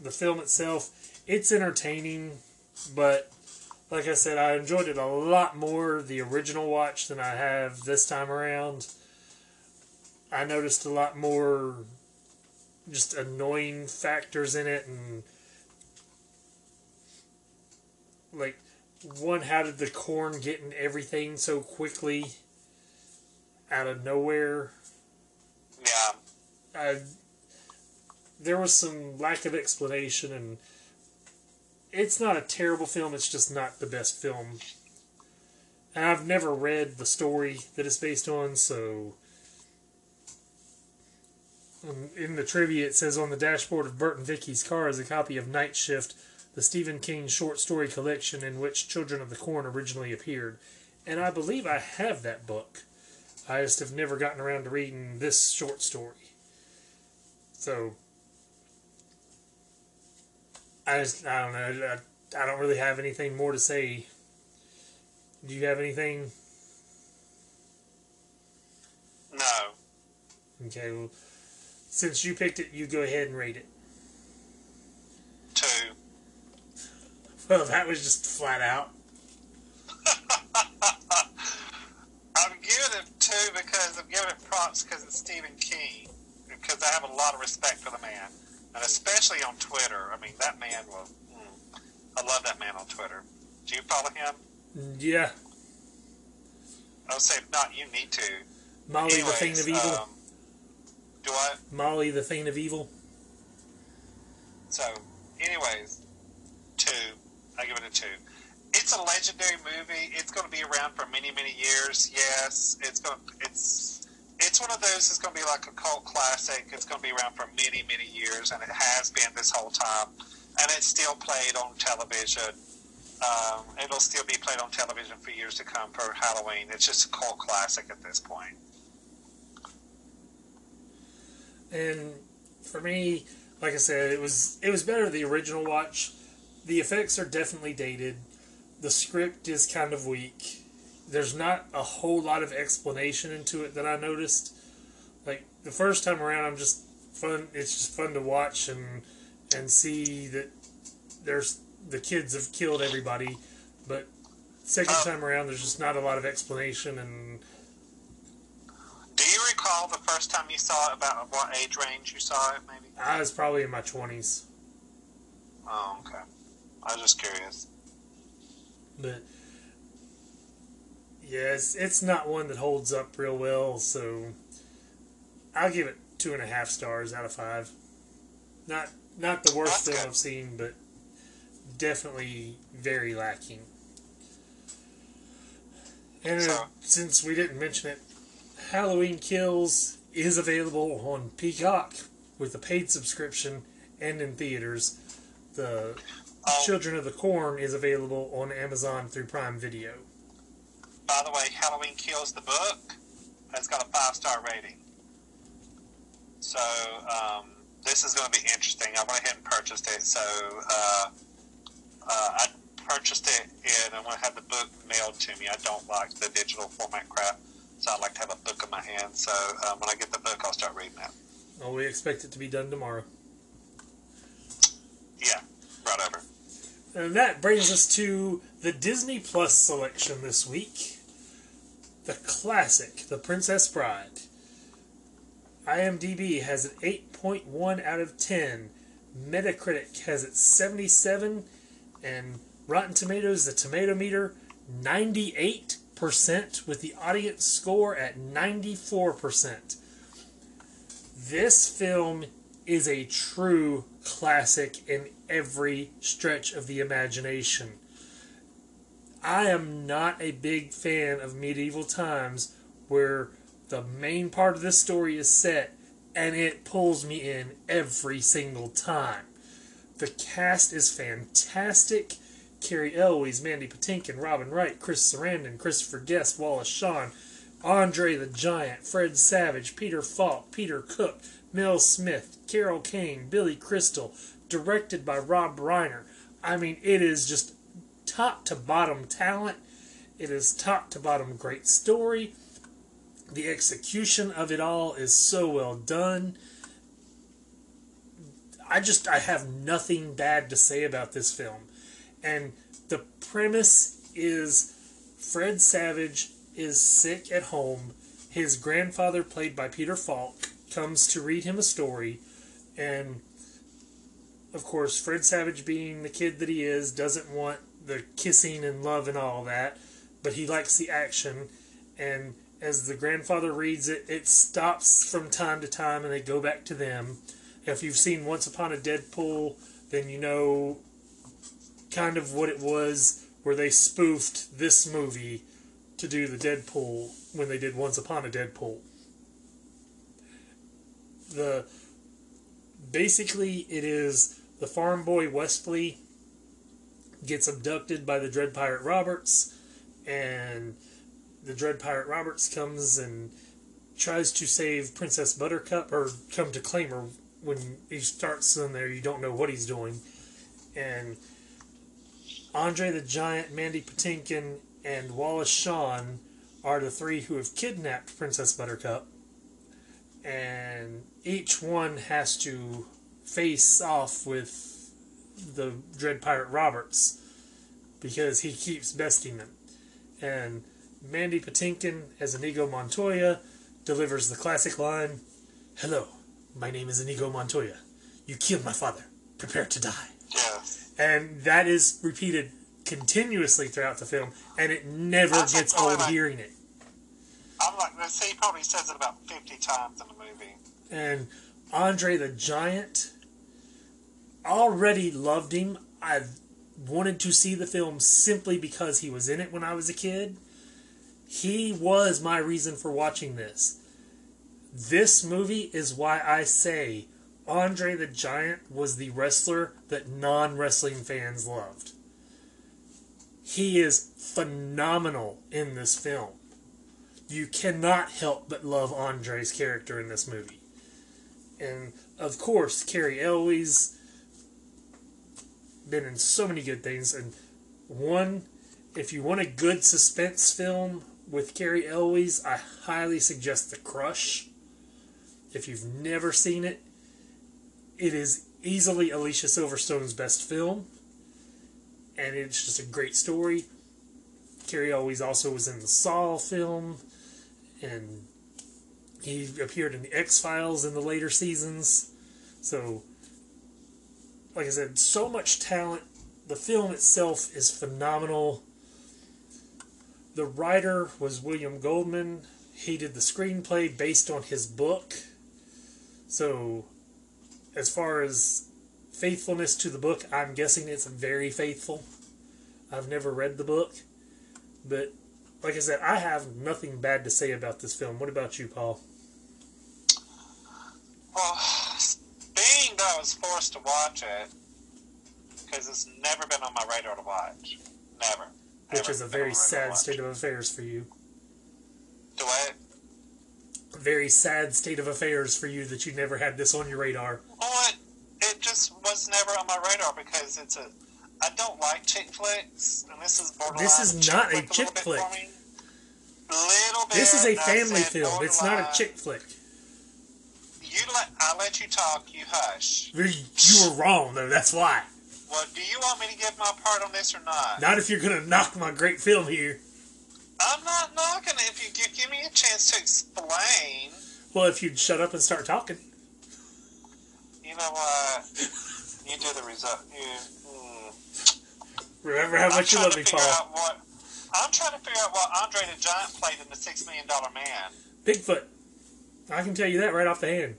the film itself, it's entertaining, but like I said, I enjoyed it a lot more the original watch than I have this time around. I noticed a lot more just annoying factors in it, and like, one, how did the corn get in everything so quickly out of nowhere? Yeah. I, there was some lack of explanation, and it's not a terrible film, it's just not the best film. And I've never read the story that it's based on, so... In the trivia, it says on the dashboard of Bert and Vicky's car is a copy of Night Shift, the Stephen King short story collection in which Children of the Corn originally appeared. And I believe I have that book. I just have never gotten around to reading this short story. So, I just, I don't know, I, I don't really have anything more to say. Do you have anything? No. Okay, well, since you picked it, you go ahead and read it. Two. Well, that was just flat out. I'm giving it two because I'm giving it props because it's Stephen King. Because I have a lot of respect for the man. And especially on Twitter. I mean, that man will... Mm, I love that man on Twitter. Do you follow him? Yeah. I would say, if not, you need to. Molly Anyways, the Thing of Evil. Um, do I? Molly the Thing of Evil. So, anyways, two... I give it a two. It's a legendary movie. It's going to be around for many, many years. Yes, it's going. To, it's it's one of those that's going to be like a cult classic. It's going to be around for many, many years, and it has been this whole time. And it's still played on television. Um, it'll still be played on television for years to come for Halloween. It's just a cult classic at this point. And for me, like I said, it was it was better the original watch. The effects are definitely dated. The script is kind of weak. There's not a whole lot of explanation into it that I noticed. Like, the first time around, I'm just fun. It's just fun to watch and and see that there's the kids have killed everybody. But second time around, there's just not a lot of explanation. And do you recall the first time you saw it? About what age range you saw it? Maybe I was probably in my twenties. Oh, okay. I was just curious. But, yeah, it's, it's not one that holds up real well, so I'll give it two and a half stars out of five. Not not the worst That's film good. I've seen, but definitely very lacking. And so, uh, since we didn't mention it, Halloween Kills is available on Peacock with a paid subscription and in theaters. The... Oh. Children of the Corn is available on Amazon through Prime Video. By the way, Halloween Kills the book has got a five-star rating. So, um, this is going to be interesting. I went ahead and purchased it. So, uh, uh, I purchased it and I want to have the book mailed to me. I don't like the digital format crap, so I like to have a book in my hand. So, um, when I get the book, I'll start reading it. Well, we expect it to be done tomorrow. Yeah, right over. And that brings us to the Disney Plus selection this week. The classic, The Princess Bride. IMDb has an eight point one out of ten. Metacritic has it seventy-seven. And Rotten Tomatoes, the tomato meter, ninety-eight percent with the audience score at ninety-four percent. This film is a true classic in every stretch of the imagination. I am not a big fan of medieval times where the main part of this story is set and it pulls me in every single time. The cast is fantastic. Carrie Elwes, Mandy Patinkin, Robin Wright, Chris Sarandon, Christopher Guest, Wallace Shawn, Andre the Giant, Fred Savage, Peter Falk, Peter Cook, Mel Smith, Carol Kane, Billy Crystal, directed by Rob Reiner. I mean, it is just top to bottom talent. It is top to bottom great story. The execution of it all is so well done. I just, I have nothing bad to say about this film. And the premise is Fred Savage is sick at home. His grandfather, played by Peter Falk, comes to read him a story. And, of course, Fred Savage, being the kid that he is, doesn't want the kissing and love and all that. But he likes the action. And as the grandfather reads it, it stops from time to time and they go back to them. If you've seen Once Upon a Deadpool, then you know kind of what it was, where they spoofed this movie to do the Deadpool when they did Once Upon a Deadpool. The basically, it is the farm boy Wesley gets abducted by the Dread Pirate Roberts, and the Dread Pirate Roberts comes and tries to save Princess Buttercup, or come to claim her. When he starts in there, you don't know what he's doing. And Andre the Giant, Mandy Patinkin, and Wallace Shawn are the three who have kidnapped Princess Buttercup. And each one has to face off with the Dread Pirate Roberts because he keeps besting them. And Mandy Patinkin, as Inigo Montoya, delivers the classic line, "Hello, my name is Inigo Montoya. You killed my father. Prepare to die." Yeah. And that is repeated continuously throughout the film, and it never I gets old like, hearing it. I'm like, let's see, he probably says it about fifty times in the movie. And Andre the Giant, already loved him. I wanted to see the film simply because he was in it when I was a kid. He was my reason for watching this. This movie is why I say Andre the Giant was the wrestler that non-wrestling fans loved. He is phenomenal in this film. You cannot help but love Andre's character in this movie. And, of course, Carrie Elwes, been in so many good things. And one, if you want a good suspense film with Carrie Elwes, I highly suggest The Crush. If you've never seen it, it is easily Alicia Silverstone's best film. And it's just a great story. Carrie Elwes also was in the Saw film. And he appeared in the X-Files in the later seasons. So, like I said, so much talent. The film itself is phenomenal. The writer was William Goldman. He did the screenplay based on his book. So, as far as faithfulness to the book, I'm guessing it's very faithful. I've never read the book. But, like I said, I have nothing bad to say about this film. What about you, Paul? Well, being that I was forced to watch it, because it's never been on my radar to watch. Never. Which is a very sad state of affairs for you. Do I? A very sad state of affairs for you that you never had this on your radar. Well, it, it just was never on my radar because it's a... I don't like chick flicks, and this is borderline. This is not a chick flick. Little bit. This is a family film. It's not a chick flick. You let I let you talk. You hush. You were wrong, though. That's why. Well, do you want me to give my part on this or not? Not if you're going to knock my great film here. I'm not knocking it if you give, give me a chance to explain. Well, if you'd shut up and start talking. You know what? Uh, you do the result. You, mm. Remember how much you love me, Paul. What, I'm trying to figure out what Andre the Giant played in the six million dollar Man. Bigfoot. I can tell you that right off the hand.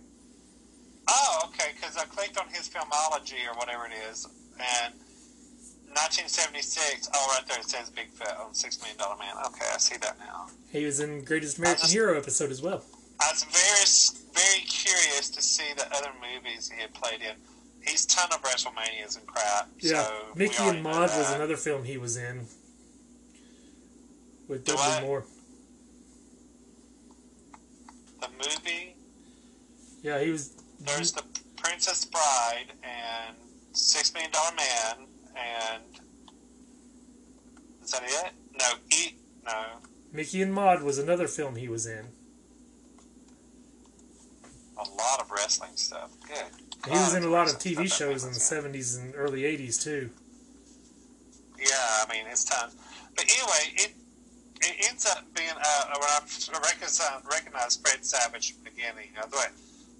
Oh, okay, because I clicked on his filmology or whatever it is, and nineteen seventy-six, oh, right there, it says Bigfoot on six million dollar Man. Okay, I see that now. He was in Greatest American just, Hero episode as well. I was very, very curious to see the other movies he had played in. He's a ton of WrestleManias and crap. Yeah, so Mickey and Maude was another film he was in. With Dudley Moore. The movie? Yeah, he was... There's The Princess Bride and Six Million Dollar Man and... Is that it? No, Eat... No. Mickey and Maude was another film he was in. A lot of wrestling stuff. Good. He was in a lot of T V shows in the seventies and early eighties, too. Yeah, I mean, it's time. But anyway, it it ends up being, uh, when I recognize, recognize Fred Savage at the beginning, I was like,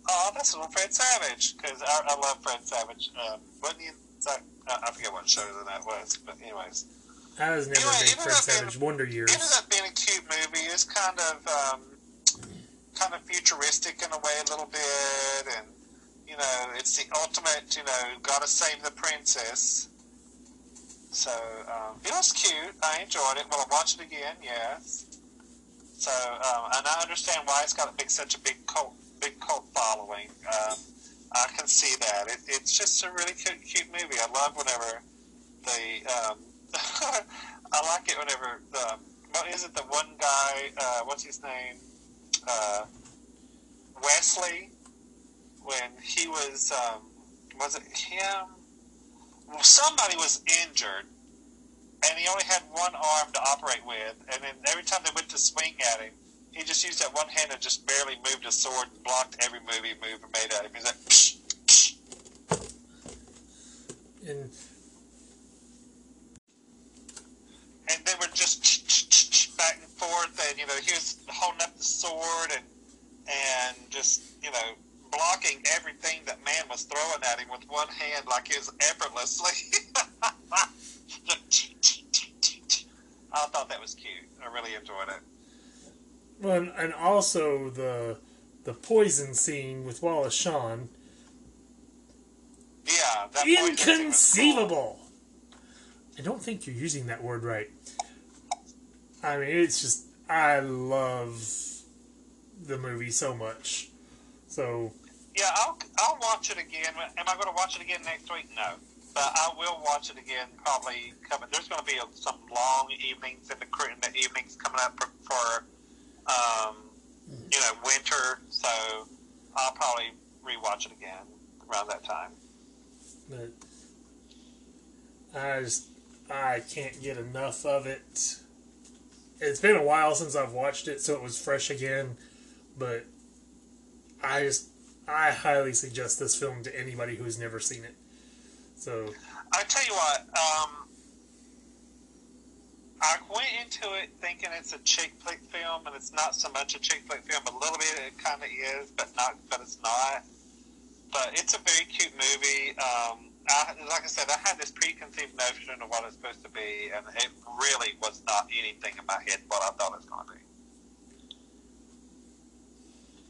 oh, that's a little Fred Savage, because I, I love Fred Savage. Um, wasn't he, like, I forget what show that was, but anyways. I was never anyway, a big Fred Savage, Wonder Years. It ended up being a cute movie. It's kind of, um, kind of futuristic in a way a little bit, and you know, it's the ultimate, you know, gotta save the princess. So, um, it was cute. I enjoyed it. Will I watch it again? Yes. So, um, and I understand why it's got a big, such a big cult, big cult following. Um, I can see that. It, it's just a really cute, cute movie. I love whenever they, um, I like it whenever, the, what is it, the one guy, uh, what's his name? Uh, Wesley. When he was, um, was it him? Well, somebody was injured, and he only had one arm to operate with, and then every time they went to swing at him, he just used that one hand and just barely moved his sword and blocked every move he moved and made at him. He's like, psh, psh. And, and they were just ch ch ch back and forth, and, you know, he was holding up the sword and, and just, you know, blocking everything that man was throwing at him with one hand, like it was effortlessly. I thought that was cute. I really enjoyed it. Well, and also the the poison scene with Wallace Shawn. Yeah, that inconceivable. Cool. I don't think you're using that word right. I mean, it's just I love the movie so much. So yeah, I'll I'll watch it again. Am I going to watch it again next week? No, but I will watch it again. Probably coming. There's going to be some long evenings in the in the evenings coming up for, for um, you know, winter. So I'll probably rewatch it again around that time. But I just I can't get enough of it. It's been a while since I've watched it, so it was fresh again, but. I just, I highly suggest this film to anybody who's never seen it. So I tell you what, um, I went into it thinking it's a chick flick film, and it's not so much a chick flick film. A little bit, it kind of is, but not, but it's not. But it's a very cute movie. Um, I, like I said, I had this preconceived notion of what it's supposed to be, and it really was not anything in my head what I thought it was going to be.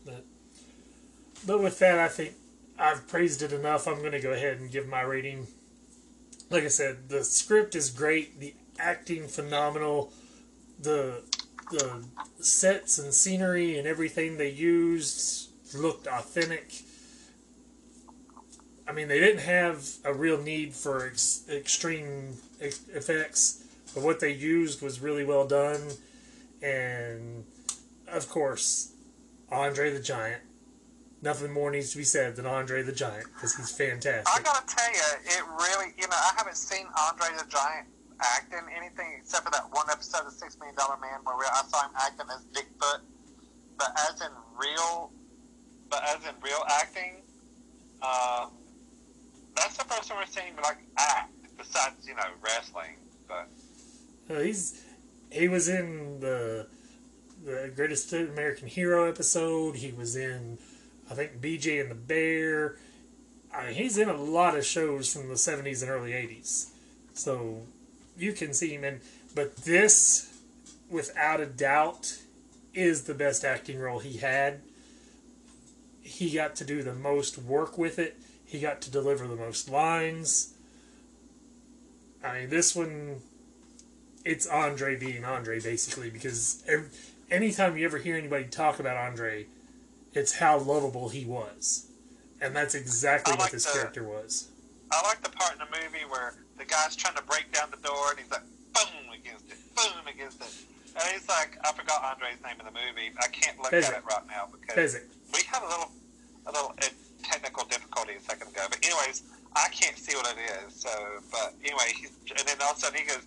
But. But with that, I think I've praised it enough. I'm going to go ahead and give my rating. Like I said, the script is great. The acting, phenomenal. The the sets and scenery and everything they used looked authentic. I mean, they didn't have a real need for ex extreme ex effects, but what they used was really well done. And, of course, Andre the Giant. Nothing more needs to be said than Andre the Giant, because he's fantastic. I gotta tell you, it really, you know, I haven't seen Andre the Giant act in anything except for that one episode of Six Million Dollar Man where I saw him acting as Bigfoot. But as in real, but as in real acting, uh, that's the first time we're seeing him like act besides, you know, wrestling. But well, he's he was in the the Greatest American Hero episode. He was in. I think B J and the Bear. I mean, he's in a lot of shows from the seventies and early eighties. So, you can see him in. But this, without a doubt, is the best acting role he had. He got to do the most work with it. He got to deliver the most lines. I mean, this one, it's Andre being Andre, basically, because every, anytime you ever hear anybody talk about Andre, it's how lovable he was. And that's exactly like what this the, character was. I like the part in the movie where the guy's trying to break down the door, and he's like, boom against it, boom against it. And he's like, I forgot Andre's name in the movie. I can't look Bezek. at it right now because Bezek. we had a little a little technical difficulty a second ago. But anyways, I can't see what it is. So, but anyway, he's, and then all of a sudden he goes,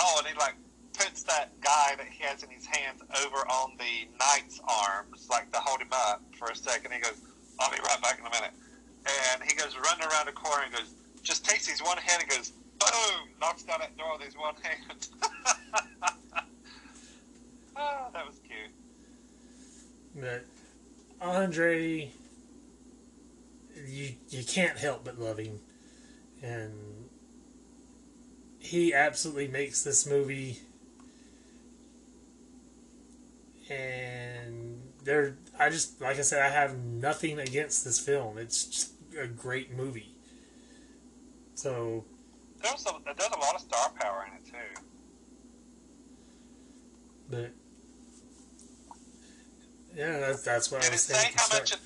oh, and he like puts that guy that he has in his hands over on the knight's arms, like to hold him up for a second. He goes, I'll be right back in a minute. And he goes running around the corner and goes, just takes his one hand and goes, boom, knocks down that door with his one hand. Oh, that was cute. But Andre, you you can't help but love him. And he absolutely makes this movie. And there, I just, like I said, I have nothing against this film. It's just a great movie. So there was a, there's a lot of star power in it, too. But yeah, that's that's what did I was saying. Did it say how much? It,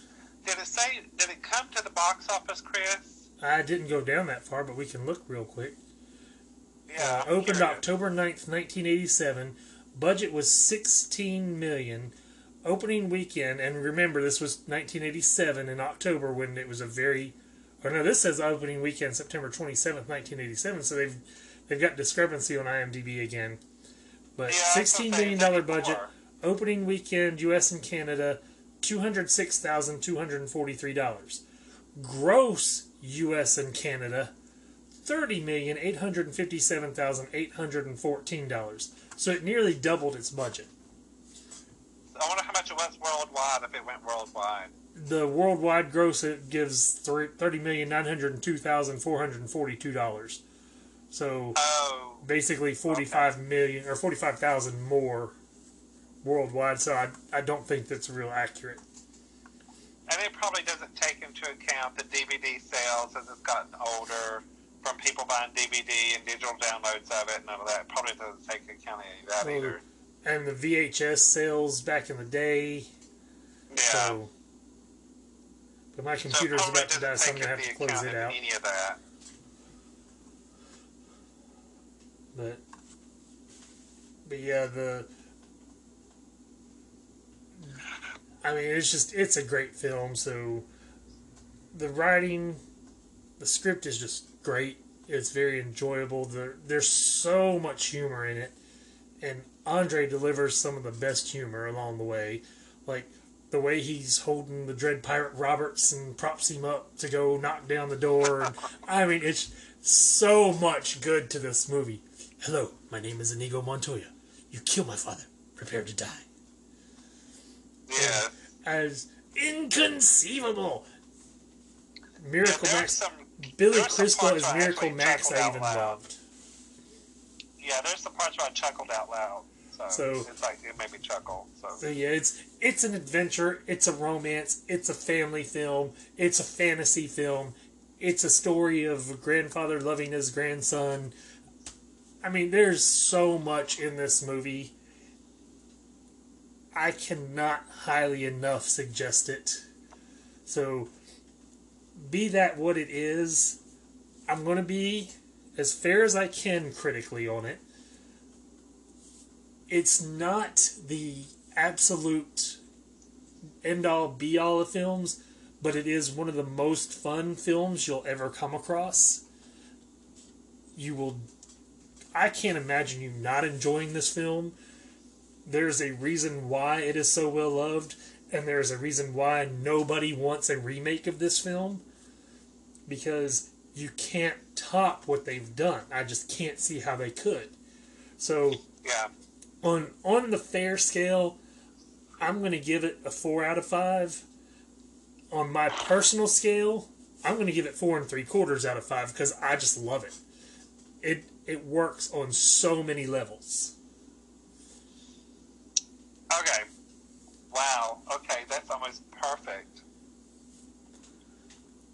did it say? Did it come to the box office, Chris? I didn't go down that far, but we can look real quick. Yeah. Uh, opened curious. October ninth, nineteen eighty-seven. Budget was sixteen million. Opening weekend, and remember this was nineteen eighty-seven in October when it was a very. Or no, this says opening weekend September twenty-seventh, nineteen eighty-seven. So they've they've got discrepancy on IMDb again. But yeah, sixteen million dollars budget, opening weekend, U S and Canada, two hundred six thousand two hundred forty-three dollars. Gross U S and Canada, thirty million eight hundred fifty-seven thousand eight hundred fourteen dollars. So it nearly doubled its budget. I wonder how much it was worldwide, if it went worldwide. The worldwide gross, it gives thirty million nine hundred two thousand four hundred forty-two dollars. So oh, basically forty-five okay. million or forty-five thousand more worldwide. So I I don't think that's real accurate. And it probably doesn't take into account the D V D sales as it's gotten older from people buying D V D and digital downloads of it and all of that. It probably doesn't take into account any of that so, either. And the V H S sales back in the day. Yeah. So, but my computer's so about to die, so I'm gonna have to close it out. Any of that. But, but yeah, the, I mean, it's just, it's a great film, so the writing, the script is just great. It's very enjoyable. The, there's so much humor in it, and Andre delivers some of the best humor along the way. Like, the way he's holding the Dread Pirate Roberts and props him up to go knock down the door. And, I mean, it's so much good to this movie. Hello, my name is Inigo Montoya. You killed my father. Prepare to die. Yeah. As inconceivable. Miracle yeah, Max. Some, Billy Crystal is Miracle Max I even loved. Yeah, there's some parts where I chuckled out loud. So, so it's like, it made me chuckle. So. so yeah, it's it's an adventure. It's a romance. It's a family film. It's a fantasy film. It's a story of a grandfather loving his grandson. I mean, there's so much in this movie. I cannot highly enough suggest it. So, be that what it is, I'm going to be as fair as I can critically on it. It's not the absolute end-all, be-all of films, but it is one of the most fun films you'll ever come across. You will... I can't imagine you not enjoying this film. There's a reason why it is so well loved, and there's a reason why nobody wants a remake of this film, because you can't top what they've done. I just can't see how they could. So, yeah. on on the fair scale, I'm going to give it a four out of five. On my personal scale, I'm going to give it four and three quarters out of five because I just love it. It it works on so many levels. Okay. Wow. Okay, that's almost perfect.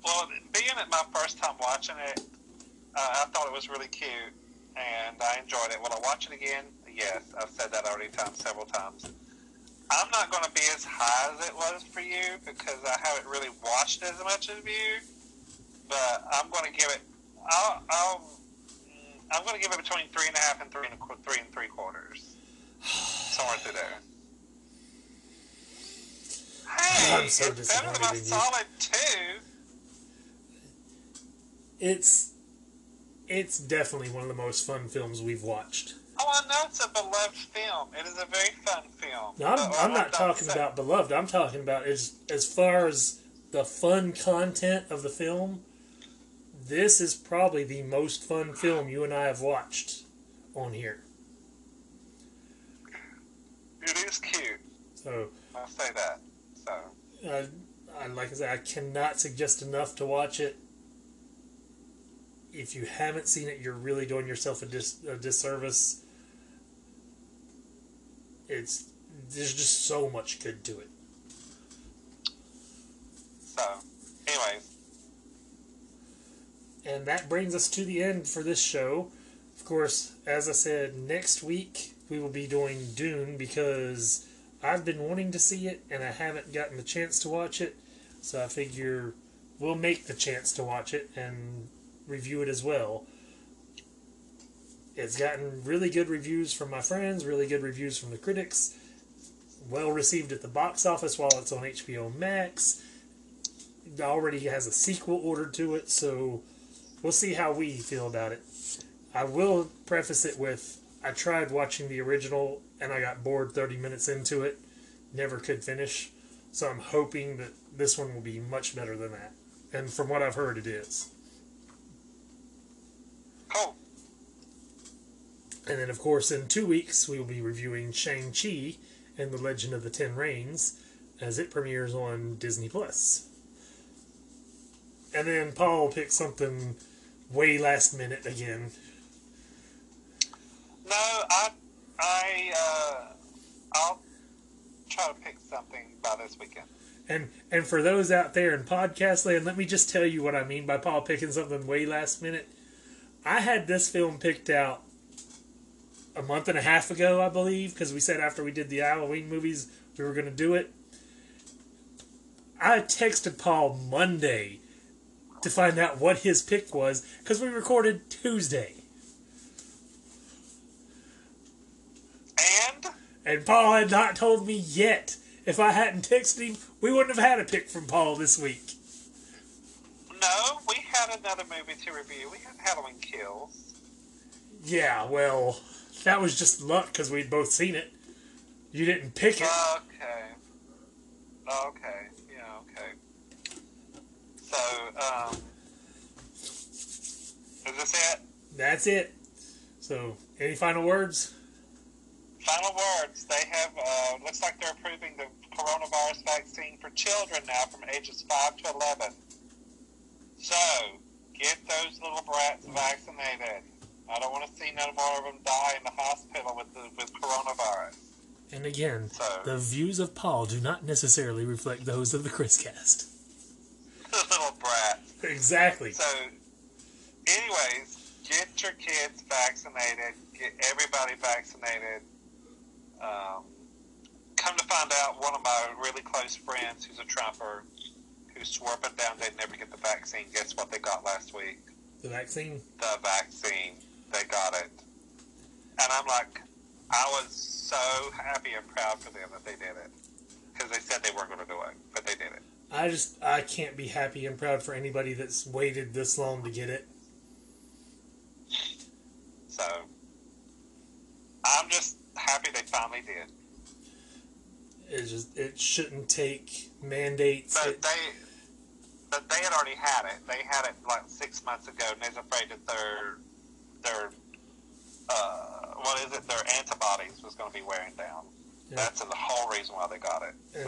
Well, being it my first time watching it, uh, I thought it was really cute, and I enjoyed it. Will I watch it again? Yes, I've said that already time, several times. I'm not going to be as high as it was for you because I haven't really watched as much as you, but I'm going to give it. I'll, I'll, I'm going to give it between three and a half and three and a, three and three quarters, somewhere through there. Hey, I'm so it's better than my solid two. It's it's definitely one of the most fun films we've watched. Oh, I know it's a beloved film. It is a very fun film. No, I'm, uh, I'm not talking about beloved. I'm talking about as, as far as the fun content of the film, this is probably the most fun film you and I have watched on here. It is cute. So I'll say that. So I, I, like I said, I cannot suggest enough to watch it. If you haven't seen it, you're really doing yourself a, dis a disservice. It's there's just so much good to it. So, anyways, and that brings us to the end for this show. Of course, as I said, next week we will be doing Dune because I've been wanting to see it and I haven't gotten the chance to watch it. So I figure we'll make the chance to watch it and review it as well. It's gotten really good reviews from my friends, really good reviews from the critics, well received at the box office while it's on H B O Max. It already has a sequel ordered to it, so we'll see how we feel about it. I will preface it with, I tried watching the original and I got bored thirty minutes into it, never could finish, so I'm hoping that this one will be much better than that. And from what I've heard, it is. Oh. And then, of course, in two weeks, we will be reviewing Shang-Chi and the Legend of the Ten Rings as it premieres on Disney plus. And then Paul picked something way last minute again. No, I, I, uh, I'll try to pick something by this weekend. And and for those out there in podcast land, let me just tell you what I mean by Paul picking something way last minute. I had this film picked out a month and a half ago, I believe, because we said after we did the Halloween movies we were going to do it. I texted Paul Monday to find out what his pick was, because we recorded Tuesday. And? And Paul had not told me yet. If I hadn't texted him, we wouldn't have had a pick from Paul this week. No, we had another movie to review. We had Halloween Kills. Yeah, well, that was just luck because we'd both seen it. You didn't pick it. Okay. Okay. Yeah, okay. So, um... is this it? That's it. So, any final words? Final words. They have, uh, looks like they're approving the coronavirus vaccine for children now from ages five to eleven. So, get those little brats vaccinated. I don't want to see no more of them die in the hospital with the, with coronavirus. And again, so, the views of Paul do not necessarily reflect those of the ChrisCast. The little brats. Exactly. So, anyways, get your kids vaccinated. Get everybody vaccinated. Um, come to find out, one of my really close friends who's a Trumper, who swore up and down they'd never get the vaccine. Guess what they got last week? The vaccine? The vaccine. They got it. And I'm like, I was so happy and proud for them that they did it. Because they said they weren't going to do it, but they did it. I just, I can't be happy and proud for anybody that's waited this long to get it. So, I'm just happy they finally did. It just, it shouldn't take mandates. But it, they... But they had already had it. They had it like six months ago, and they're afraid that their their uh, what is it? Their antibodies was going to be wearing down. Yeah. That's the whole reason why they got it. And,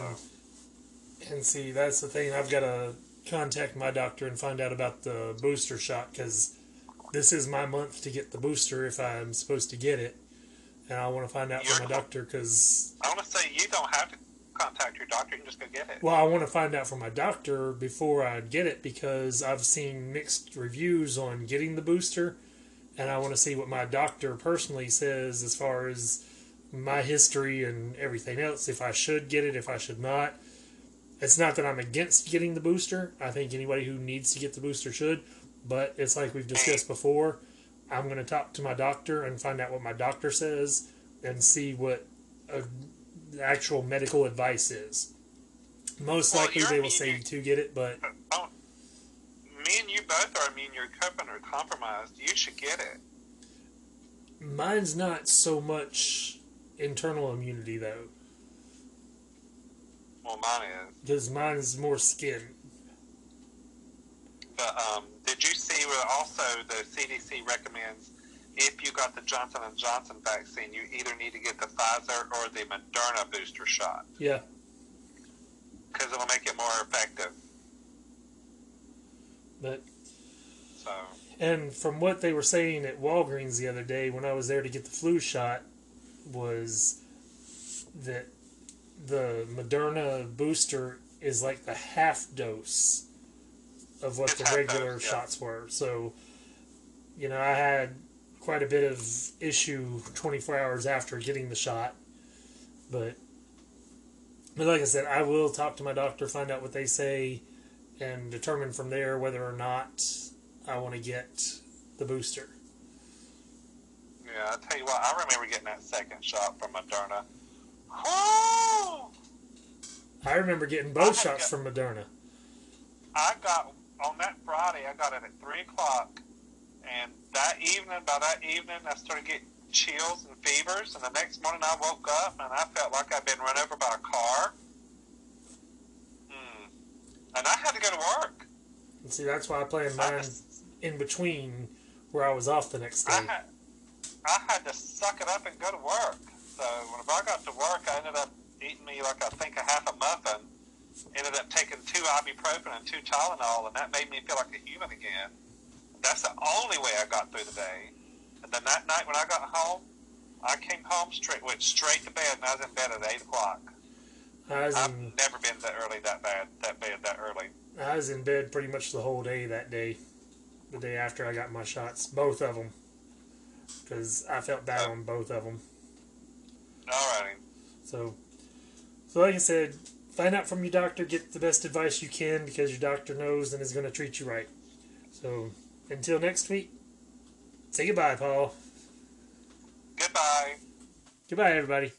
so. and see, that's the thing. I've got to contact my doctor and find out about the booster shot because this is my month to get the booster if I'm supposed to get it. And I want to find out You're, from my doctor because... I want to say you don't have to contact your doctor. You can just go get it. Well, I want to find out from my doctor before I get it because I've seen mixed reviews on getting the booster. And I want to see what my doctor personally says as far as my history and everything else. If I should get it, if I should not. It's not that I'm against getting the booster. I think anybody who needs to get the booster should. But it's like we've discussed before. I'm going to talk to my doctor and find out what my doctor says and see what a, the actual medical advice is. Most well, likely they will say you to get it, but... Oh, me and you both are immune. You're compromised. You should get it. Mine's not so much internal immunity, though. Well, mine is. Because mine is more skin. But, um, did you see where also the C D C recommends if you got the Johnson and Johnson vaccine, you either need to get the Pfizer or the Moderna booster shot? Yeah. Because it'll make it more effective. But, so. And from what they were saying at Walgreens the other day when I was there to get the flu shot was that the Moderna booster is like the half dose of what the regular those, yeah. shots were. So, you know, I had quite a bit of issue twenty-four hours after getting the shot. But, but like I said, I will talk to my doctor, find out what they say, and determine from there whether or not I want to get the booster. Yeah, I'll tell you what, I remember getting that second shot from Moderna. Oh! I remember getting both shots got, from Moderna. I got... On that Friday, I got it at three o'clock, and that evening, by that evening, I started getting chills and fevers, and the next morning I woke up, and I felt like I'd been run over by a car. Hmm. And I had to go to work. And see, that's why I planned mine I just, in between where I was off the next day. I had, I had to suck it up and go to work. So whenever I got to work, I ended up eating me, like I think, a half a muffin. Ended up taking two ibuprofen and two Tylenol, and that made me feel like a human again. That's the only way I got through the day. And then that night when I got home, I came home straight, went straight to bed, and I was in bed at eight o'clock. I was I've in, never been that early that bad, that bed that early. I was in bed pretty much the whole day that day, the day after I got my shots, both of them, because I felt bad oh. on both of them. All righty. So, so like I said... Find out from your doctor, get the best advice you can because your doctor knows and is going to treat you right. So, until next week, say goodbye, Paul. Goodbye. Goodbye, everybody.